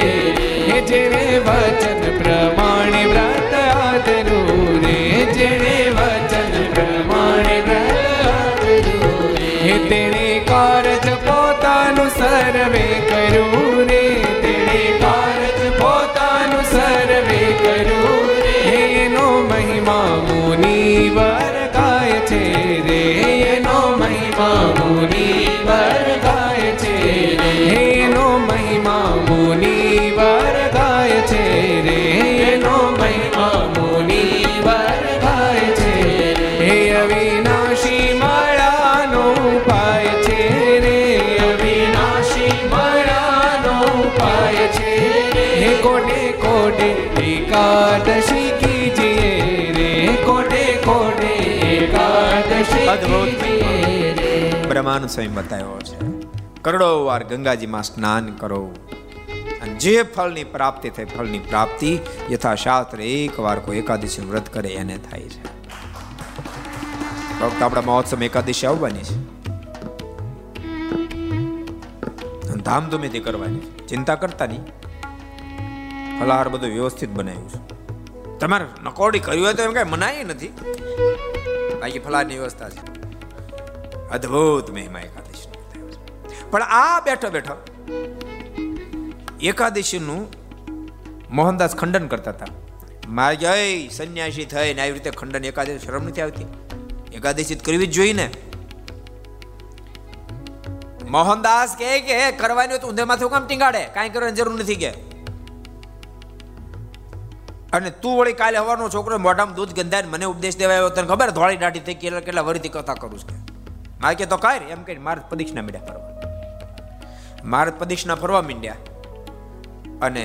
જેને વચન પ્રમાણે વ્રત આદરું રે, જેને વચન પ્રમાણે વ્રત આદરું રે, તેણે કારજ પોતાનું સર્વે કરું રે, તેણે કારજ પોતાનું સર્વે કરું રે, એનો મહિમા મુનિવર રે, એનો મહિમા મુનિવર ગાય છે રે, એનો મહિમા મુનિવર ગાય છે રે, એનો મહિમા મુનિવર ગાય છે, હે અવિનાશી માયાનો ઉપાય છે રે, અવિનાશી માયાનો ઉપાય છે, હે કોડે કોડે એકાદશી કીજીએ રે, કોડે કોડે બ્રહ્માનંદ સ્વામી બતાવ્યો છે. કરોડો વાર ગંગાજીમાં સ્નાન કરો અને જે ફળની પ્રાપ્તિ થાય, ફળની પ્રાપ્તિ યથાશાસ્ત્ર એક વાર કોઈ એકાદશી વ્રત કરે એને થાય છે. આપણા મહોત્સવમાં એકાદશી આવવાની છે, ધામધૂમેથી કરવાની, ચિંતા કરતા નહીં. ફલાહાર બધું વ્યવસ્થિત બનાવ્યું છે, તમારે નકોડી કર્યું હોય તો એમ કઈ મનાય નથી. બાકી ફલાહારની વ્યવસ્થા છે. અદ્ભુત મહિમા એકાદશી પણ આ બેઠો બેઠો એકાદશીનું મોહનદાસ ખંડન કરતા હતા. મારે જય સંન્યાસી થઈને આવી રીતે ખંડન એકાદશી શરમ નથી આવતી? એકાદશી કરવી જ જોઈએ ને. મોહનદાસ કહે કે કરવાની તો ઊંધે માથે કામ ટીંગાડે, કાંઈ કરવાની જરૂર નથી કે. અને તું વળી કાલે હવાનો છોકરો મોઢામાં દૂધ ગંધાય મને ઉપદેશ દેવા આવ્યો, તને ખબર ધોળી દાઢી થઈ કેટલા વરીથી કથા કરું છું કે મારે કે તો કાંઈ એમ કહીને મારે પ્રદક્ષિણા મેળ્યા કરવા. માર્ગ પ્રદક્ષિણા ફરવા માંડ્યા અને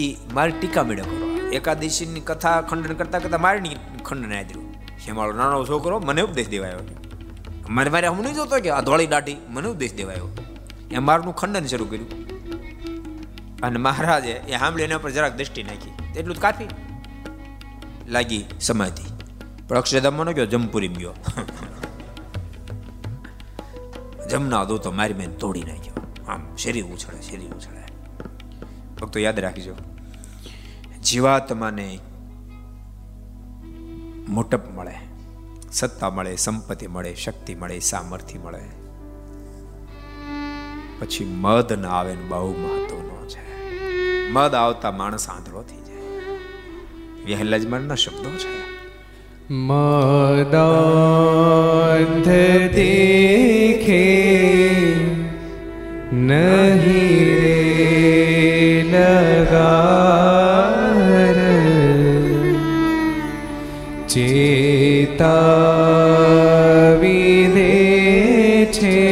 એ મારી ટીકા મેળો કરો. એકાદશીની કથા ખંડન કરતાં કરતાં મારી ખંડન આદર્યું. એ મારો નાનો છોકરો મને ઉપદેશ દેવાયો. મારે હું નહીં જોતો કે આ ધોળી દાઢી મને ઉપદેશ દેવાયો. એ મારનું ખંડન શરૂ કર્યું અને મહારાજે એ સાંભળી એના પર જરાક દ્રષ્ટિ નાખી, એટલું જ કાફી. લાગી સમાધિ. પણ અક્ષરધામમાં ગયો, જમપુરી ગયો, જમના દો તો મારી મેં તોડી નાખ્યો. આમ શરીર ઉછળે, શરીર ઉછળે. ફક્ત યાદ રાખજો, જીવાત્માને મોટપ મળે, સત્તા મળે, સંપત્તિ મળે, શક્તિ મળે, સામર્થ્ય મળે, પછી મદ ના આવે ને બહુ મહત્વનો છે. મદ આવતા માણસ આંધળો થઈ જાય. વહેલાજમાનના શબ્દો છે, મદ દેખે નહીં લગા ચેતા વિદે છે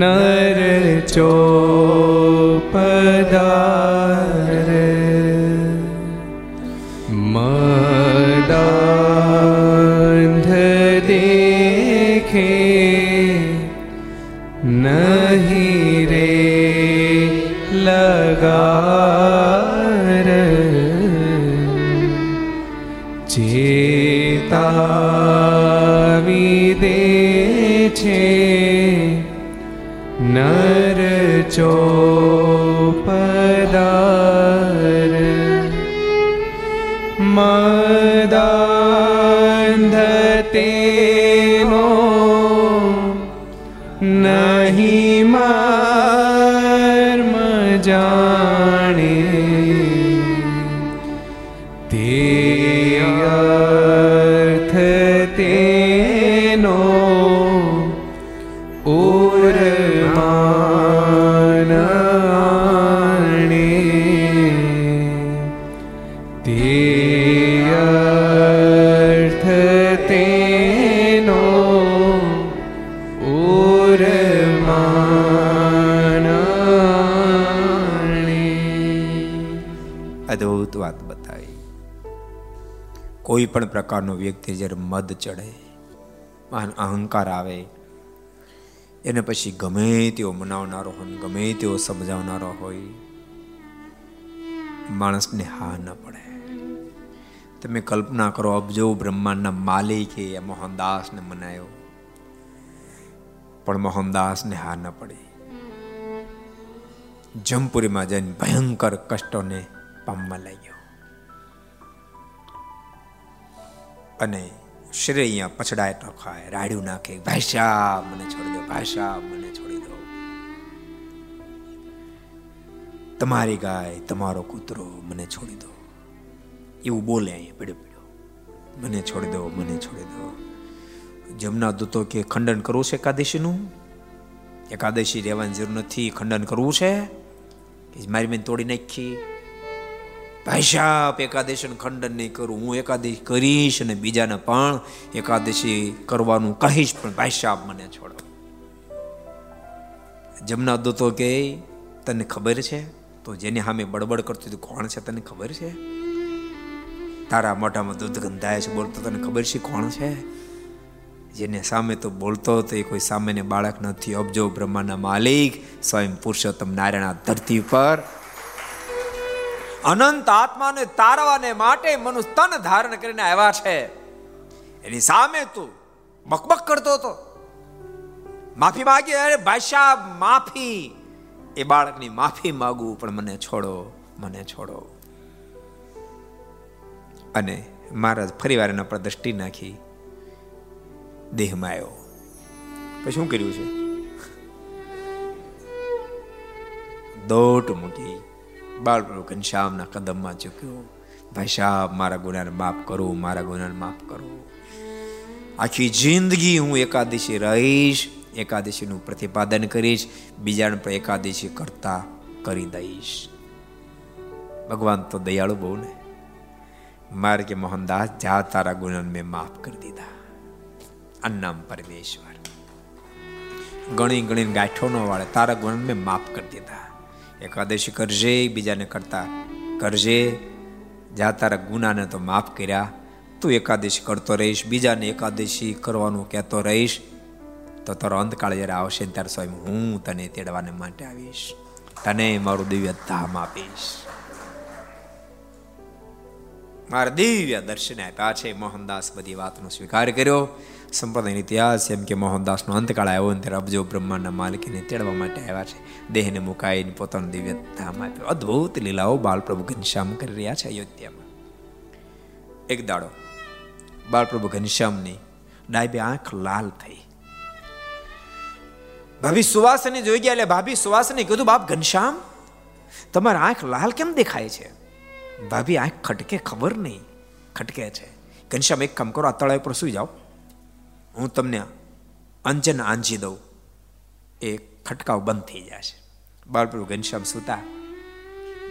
નર ચોપદાર મદાંધ દેખે નહીં રે લગા વિદે છે નર ચોપદાર મદાંધ તેનો નહીં મર્મ જાણે વાત બતાવી. કોઈ પણ પ્રકારનો વ્યક્તિ જ્યારે મદ ચડે, અહંકાર આવે, એને પછી ગમે તેવો મનાવનારો હોય, ગમે તેવો સમજાવનારો હોય, માણસને હા ન પડે. તમે કલ્પના કરો, અબજો બ્રહ્માંડના માલિકે મોહનદાસને મનાયો, પણ મોહનદાસને હા ન પડે. જમપુરીમાં જઈને ભયંકર કષ્ટોને પામવા લાગ્યો અને શ્રી અહીંયા પછડાય તો ખાય, રાડ્યું નાખે, ભાષા મને છોડી દો, ભાષા મને છોડી દો. તમારી ગાય, તમારો કૂતરો મને છોડી દો, એવું બોલે અહીંયા પીડ્યો પીડ્યો, મને છોડી દો, મને છોડી દો. જમના દૂતો કે ખંડન કરવું છે એકાદશીનું? એકાદશી રહેવાની જરૂર નથી, ખંડન કરવું છે કે મારી બેન તોડી નાખી? ભાઈસાબ એકાદશીનું ખંડન નહીં કરું, હું એકાદશી કરીશ અને બીજાને પણ એકાદશી કરવાનું કહીશ, પણ ભાઈસાબ મને છોડો. જમના દૂતો કે તને ખબર છે? તો જેની સામે બડબડ કરતું હતું કોણ છે તને ખબર છે? તારા મોઢામાં દૂધ ગંધાય છે બોલતો તને ખબર છે કોણ છે? જેને સામે તો બોલતો હતો એ કોઈ સામેને બાળક નથી, અબજો બ્રહ્માના માલિક સ્વયં પુરુષોત્તમ નારાયણ ધરતી પર અનંત આત્માને તારવાને માટે મનુષ્ય તન ધારણ કરીને આવ્યા છે. એની સામે તું બકબક કરતો હતો, માફી માગી, અરે ભાષા માફી, એ બાળકની માફી માગું પણ મને છોડો, મને છોડો. અને મહારાજ ફરી વાર એના પર દ્રષ્ટિ નાખી, દેહમાં આવ્યો. પછી શું કર્યું છે? દોટ મૂકી બાળપ્રભુ ઘનશ્યામના કદમમાં ચૂક્યો, ભાઈ સાહેબ મારા ગુનાને માફ કરો, મારા ગુનાને માફ કરો. આખી જિંદગી હું એકાદશી રહીશ, એકાદશીનું પ્રતિપાદન કરીશ, બીજાને પણ એકાદશી કરતા કરી દઈશ. ભગવાન તો દયાળુ બહુ ને. મારે કે મોહનદાસ જા, તારા ગુનાને મેં માફ કરી દીધા. અન્નામ પરમેશ્વર ગણી ગણીને ગાંઠો ન વાળે, તારા ગુણ મેં માફ કરી દીધા. એકાદશી કરજે, બીજાને કરતા કરજે, જા તારા ગુનાને તો માફ કર્યા. તું એકાદશી કરતો રહીશ, બીજાને એકાદશી કરવાનું કહેતો રહીશ, તો તારો અંતકાળ જ્યારે આવશે ત્યારે સ્વયં હું તને તેડવાને માટે આવીશ, તને મારું દિવ્ય ધામ આપીશ. મારા દિવ્ય દર્શન આપ્યા છે. મોહનદાસ બધી વાતનો સ્વીકાર કર્યો. સંપ્રદાયનો ઇતિહાસ એમ કે મોહનદાસનો અંતકાળ આવ્યો ને ત્યારે અબજો બ્રહ્માંડના માલિકીને તેડવા માટે આવ્યા છે. દેહને મુકાઈને પોતાનું દિવ્ય ધામ આપ્યું. અદ્ભુત લીલાઓ બાલપ્રભુ ઘનશ્યામ કરી રહ્યા છે અયોધ્યામાં. એક દાડો બાળપ્રભુ ઘનશ્યામની ડાબી આંખ લાલ થઈ. ભાભી સુવાસને જોઈ ગયા. એટલે ભાભી સુવાસને કીધું, બાપ ઘનશ્યામ તમારી આંખ લાલ કેમ દેખાય છે? ભાભી આંખ ખટકે, ખબર નહીં ખટકે છે. ઘનશ્યામ એક કામ કરો, આ તળાવ પર સુઈ જાઓ, હું તમને અંજન આંજી દઉં, એ ખટકાવ બંધ થઈ જશે. બાળપ્રભુ ઘનશ્યામ સૂતા.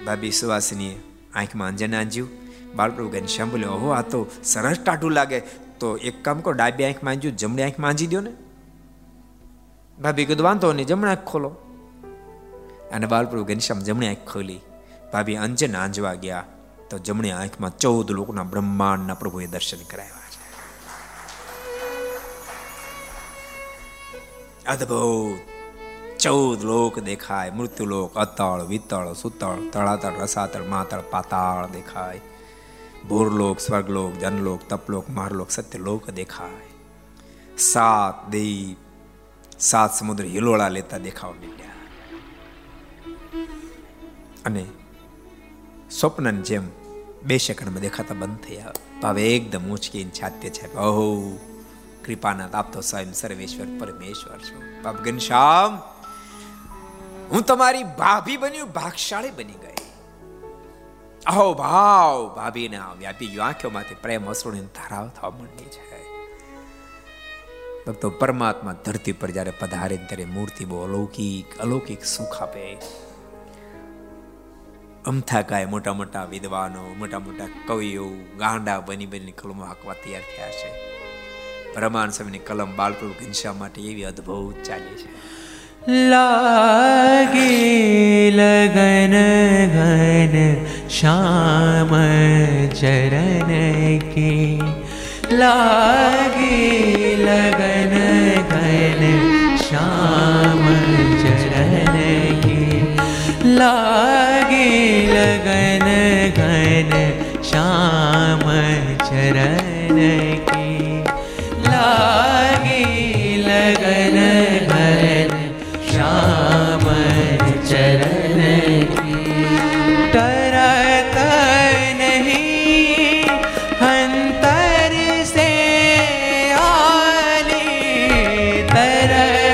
ભાભી સુવાસનીએ આંખમાં અંજન આંજ્યું. બાળપ્રભુ ઘનશ્યામ બોલ્યો, ઓહો આ તો સરસ ટાઢું લાગે, તો એક કામ કરો, ડાબી આંખ માંજ્યું જમણી આંખ માંજી દો ને. ભાભી કીધું વાંધો નહીં, જમણી આંખ ખોલો. અને બાળપ્રભુ ઘનશ્યામ જમણી આંખ ખોલી. ભાભી અંજન આંજવા ગયા તો જમણી આંખમાં 14 લોકોના બ્રહ્માંડના પ્રભુએ દર્શન કરાવ્યા છે. અદભુત 14 લોક દેખાય. મૃત્યુલોક, અતળ, વિતળ, સુતળ, તળાતળ, રસાતળ, માતળ, પાતાળ દેખાય. ભૂરલોક, સ્વર્ગલોક, જનલોક, તપલોક, મારલોક, સત્યલોક દેખાય. 7 દીપ, 7 સમુદ્ર હિલોળા લેતા દેખાવા માંડ્યા. અને સ્વપ્નની જેમ 2 સેકન્ડમાં દેખાતા બંધ થયા. ભાવે એકદમ ઉંચકીને છાતે છે, ઓહો કૃપાનાથ આપ તો સ્વયં સર્વેશ્વર પરમેશ્વર છો. બાપ ઘનશ્યામ હું તમારી ભાભી બન્યું, ભાગશાળી બની ગઈ. આહો ભાવ ભાભીના વ્યાપી ગયો. આંખોમાંથી પ્રેમ અશ્રુની ધારા થવા માંડી છે. ભક્તો, પરમાત્મા ધરતી પર જ્યારે પધારે ત્યારે મૂર્તિ બહુ અલૌકિક અલૌકિક સુખ આપે. અમથાકાય મોટા મોટા વિદ્વાનો, મોટા મોટા કવિઓ ગાંડા બની બની કલમો હાંકવા તૈયાર થયા છે. પરમહંસ સ્વામીની કલમ બાળપ્રભુ ઘનશ્યામ માટે એવી અદ્ભુત ચાલી છે. લાગે લગન ઘન શ્યામ ચરણ કી, લાગે લગન ઘન શ્યામ ચરણ કી, લાગે લગન ઘન શ્યામ ચરણ કી, લાગે લગન ઘન શ્યામ ચરણ કી. તરત નહીં અંતર સે આલી, તરત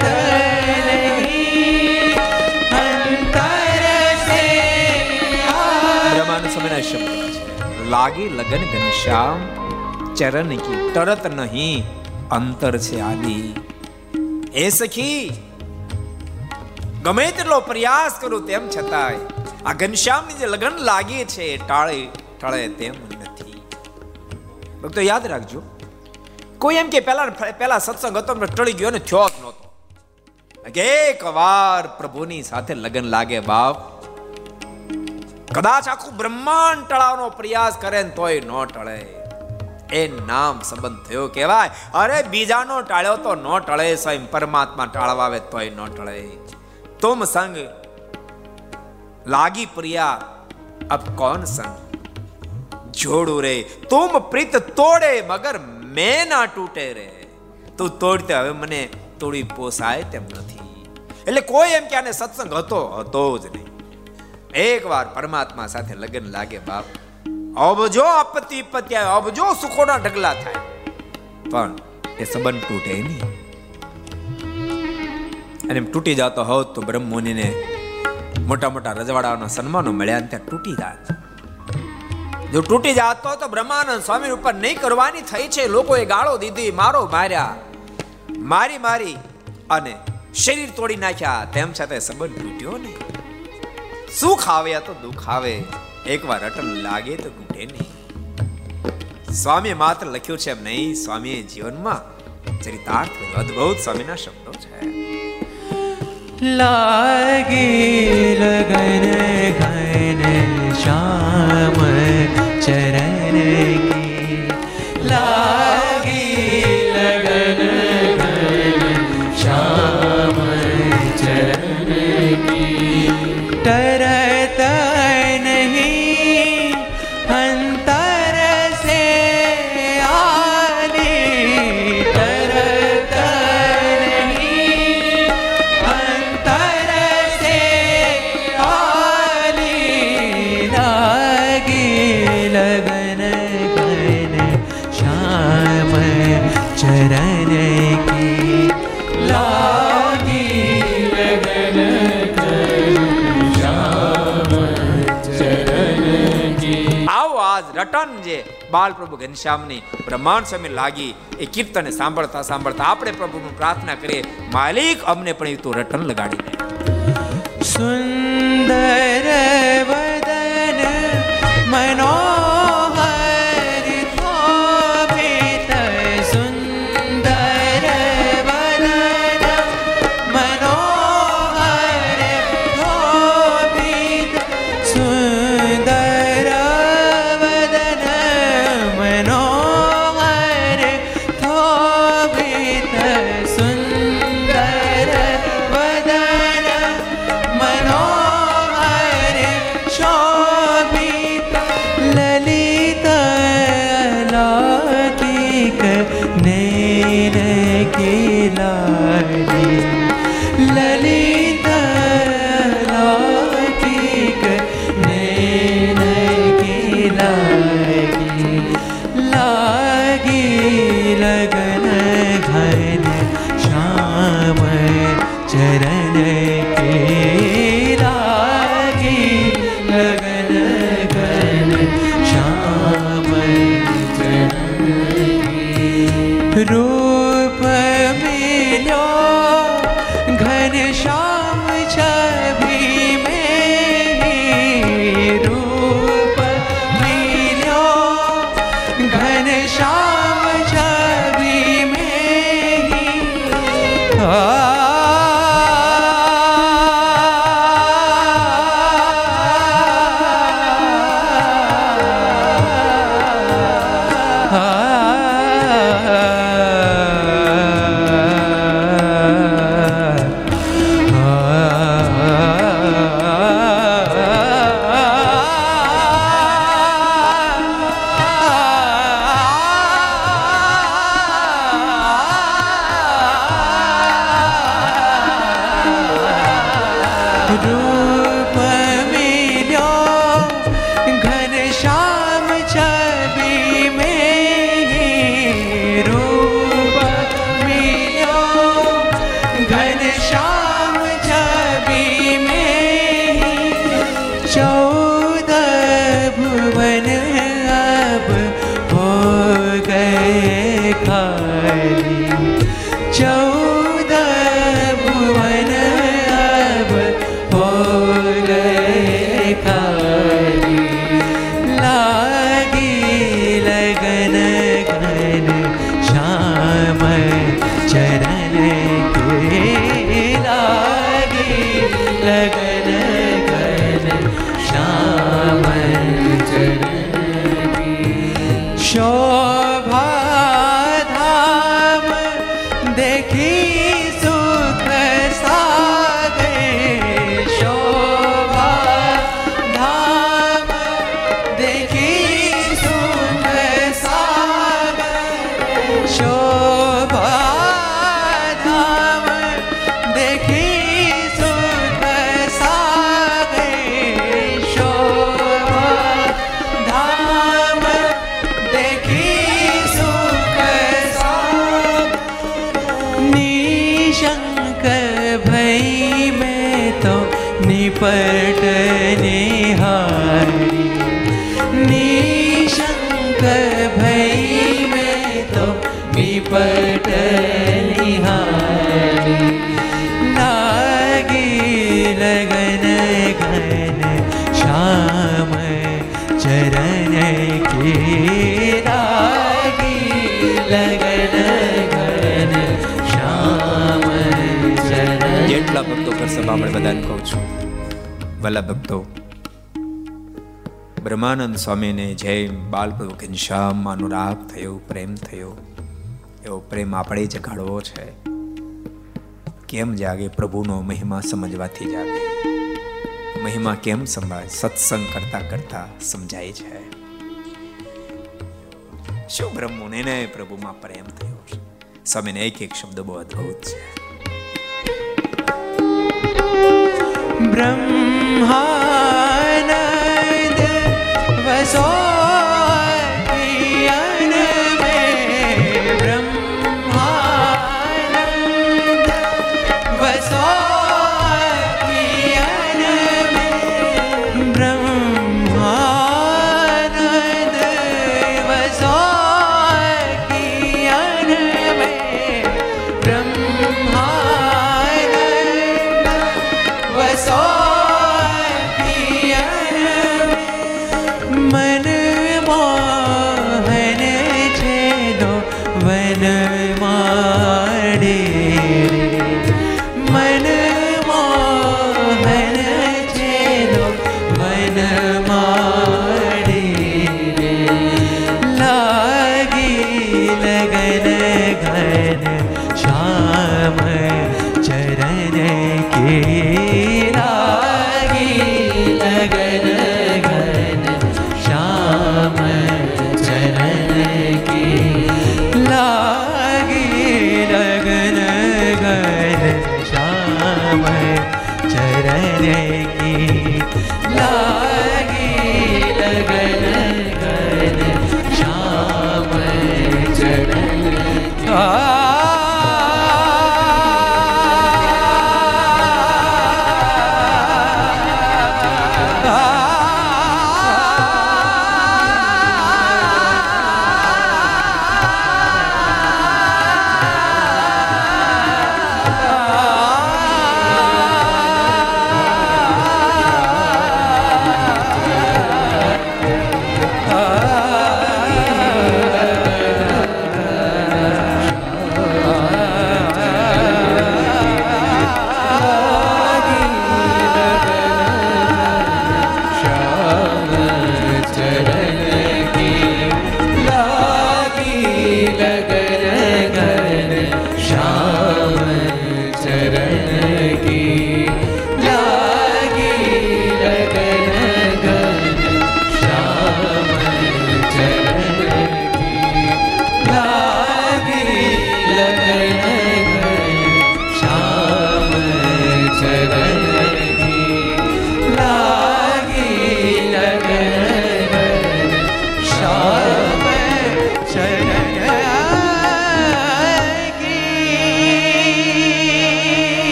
નહીં અંતર સે આલી. બ્રહ્માનંદ સ્વામીના શબ્દ, લાગી લગન ઘનશ્યામ ચરણ કી, તરત નહીં અંતર સે આલી. એ સખી ગમે તેટલો પ્રયાસ કરું તેમ છતાંય આ ઘનશ્યામની જે લગન લાગી છે એ ટાળે તેમ નથી. ભક્તો યાદ રાખજો, કોઈ એમ કે પહેલા સત્સંગ હતો ટળી ગયો ને થયો જ નહોતો. એક વાર પ્રભુની સાથે લગન લાગે બાપ, કદાચ આખું બ્રહ્માંડ ટળાવવાનો પ્રયાસ કરે ને તોય ન ટળે. એ નામ સંબંધ થયો કહેવાય. અરે બીજાનો ટાળ્યો તો ન ટળે, સ્વયં પરમાત્મા ટાળવા આવે તોય ન ટળે. तुम संग लागी प्रिया अब कौन संग जोड़ू रे, तुम प्रीत तोड़े मगर मैं ना टूटे रे. तू तोड़ते હવે મને તોડી પોસાય તેમ નથી. એટલે કોઈ એમ કે આને સત્સંગ હતો જ નહીં. એકવાર પરમાત્મા સાથે લગન લાગે બાપ, અબજો આપત્તિ વિપત્તિ આવે, અબજો સુખોના ઢગલા થાય, પણ એ સંબંધ તૂટે નહીં. અને એમ તૂટી જતો હોત તો બ્રહ્મોનીને મોટા મોટા રજવાડાઓના સન્માનો મળ્યા ને ત્યાં તૂટી જાત. જો તૂટી જાતો તો બ્રહ્માનંદ સ્વામી ઉપર નહીં કરવાની થઈ છે. લોકોએ ગાળો દીધી, મારી અને શરીર તોડી નાખ્યા, તેમ છતાં સંબંધ તૂટ્યો નહીં. સુખ આવે તો દુઃખ આવે, એકવાર અટલ લાગે તો તૂટે નહીં. સ્વામીએ માત્ર લખ્યું છે એમ નહીં, સ્વામીએ જીવનમાં ચરિતાર્થ કર્યો. અદભુત સ્વામીના શબ્દો છે. लागी लगन घन श्याम चरण की, लागी लगन घन श्याम चरण की, तरत नहीं अंतर से आली, तरत नहीं अंतर से आली, लागी लगन घन श्याम चरण की, लागी लगन घन રટન જે બાલ પ્રભુ ઘનશ્યામની બ્રહ્માંડ સામે લાગી એ કીર્તન સાંભળતા સાંભળતા આપણે પ્રભુને પ્રાર્થના કરીએ, માલિક અમને પણ તું રટન લગાડી દે. સુંદર વદન મનો તો ઘરસભા આપણે બધાને કહું છું, વલ્લા ભક્તો, બ્રહ્માનંદ સ્વામીને જેમ બાલપ્રભુ ઘનશ્યામમાં અનુરાગ થયો, પ્રેમ થયો, એવો પ્રેમ આપણે જગાડવો છે. કેમ જાગે? પ્રભુનો મહિમા સમજવાથી જાગે. મહિમા કેમ સંભાળે? સત્સંગ કરતા કરતા સમજાય છે. શું બ્રહ્મને ને પ્રભુમાં પ્રેમ થયો છે? સ્વામીને એક એક શબ્દ બહુ અદ્ભુત છે. બ્રહ્માનંદ વસો આનંદ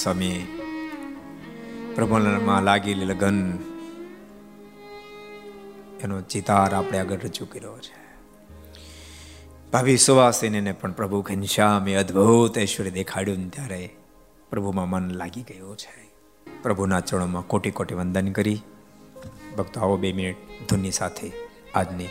સ્વામી પ્રભુમાં લાગેલી લગન એનો ચિતાર આપણે આગળ રજૂ કર્યો છે. ભાભી સુવાસિનીને પણ પ્રભુ ઘનશ્યામે અદ્ભુત ઐશ્વર્ય દેખાડ્યું, ત્યારે પ્રભુમાં મન લાગી ગયું છે. પ્રભુના ચરણોમાં કોટી કોટી વંદન કરી. ભક્તો, આવો 2 મિનિટ ધૂનની સાથે આજની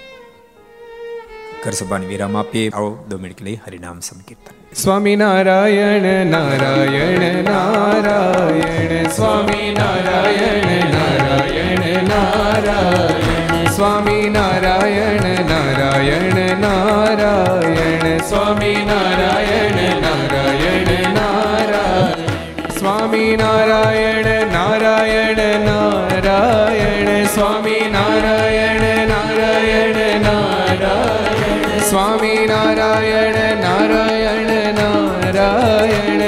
ઘરસભાને વિરામ આપીએ. આવો 2 મિનિટ લઈ હરિનામ સંકીર્તન. સ્વામી નારાયણ નારાયણ નારાયણ સ્વામી નારાયણ નારાયણ નારાયણ સ્વામી નારાયણ નારાયણ નારાયણ સ્વામી નારાયણ નારાયણ નારાયણ સ્વામી નારાયણ નારાયણ નારાયણ સ્વામી નારાયણ નારાયણ નારાયણ સ્વામી નારાયણ નારાયણ નારાયણ સ્વામી નારાયણ નારાયણ નારાયણ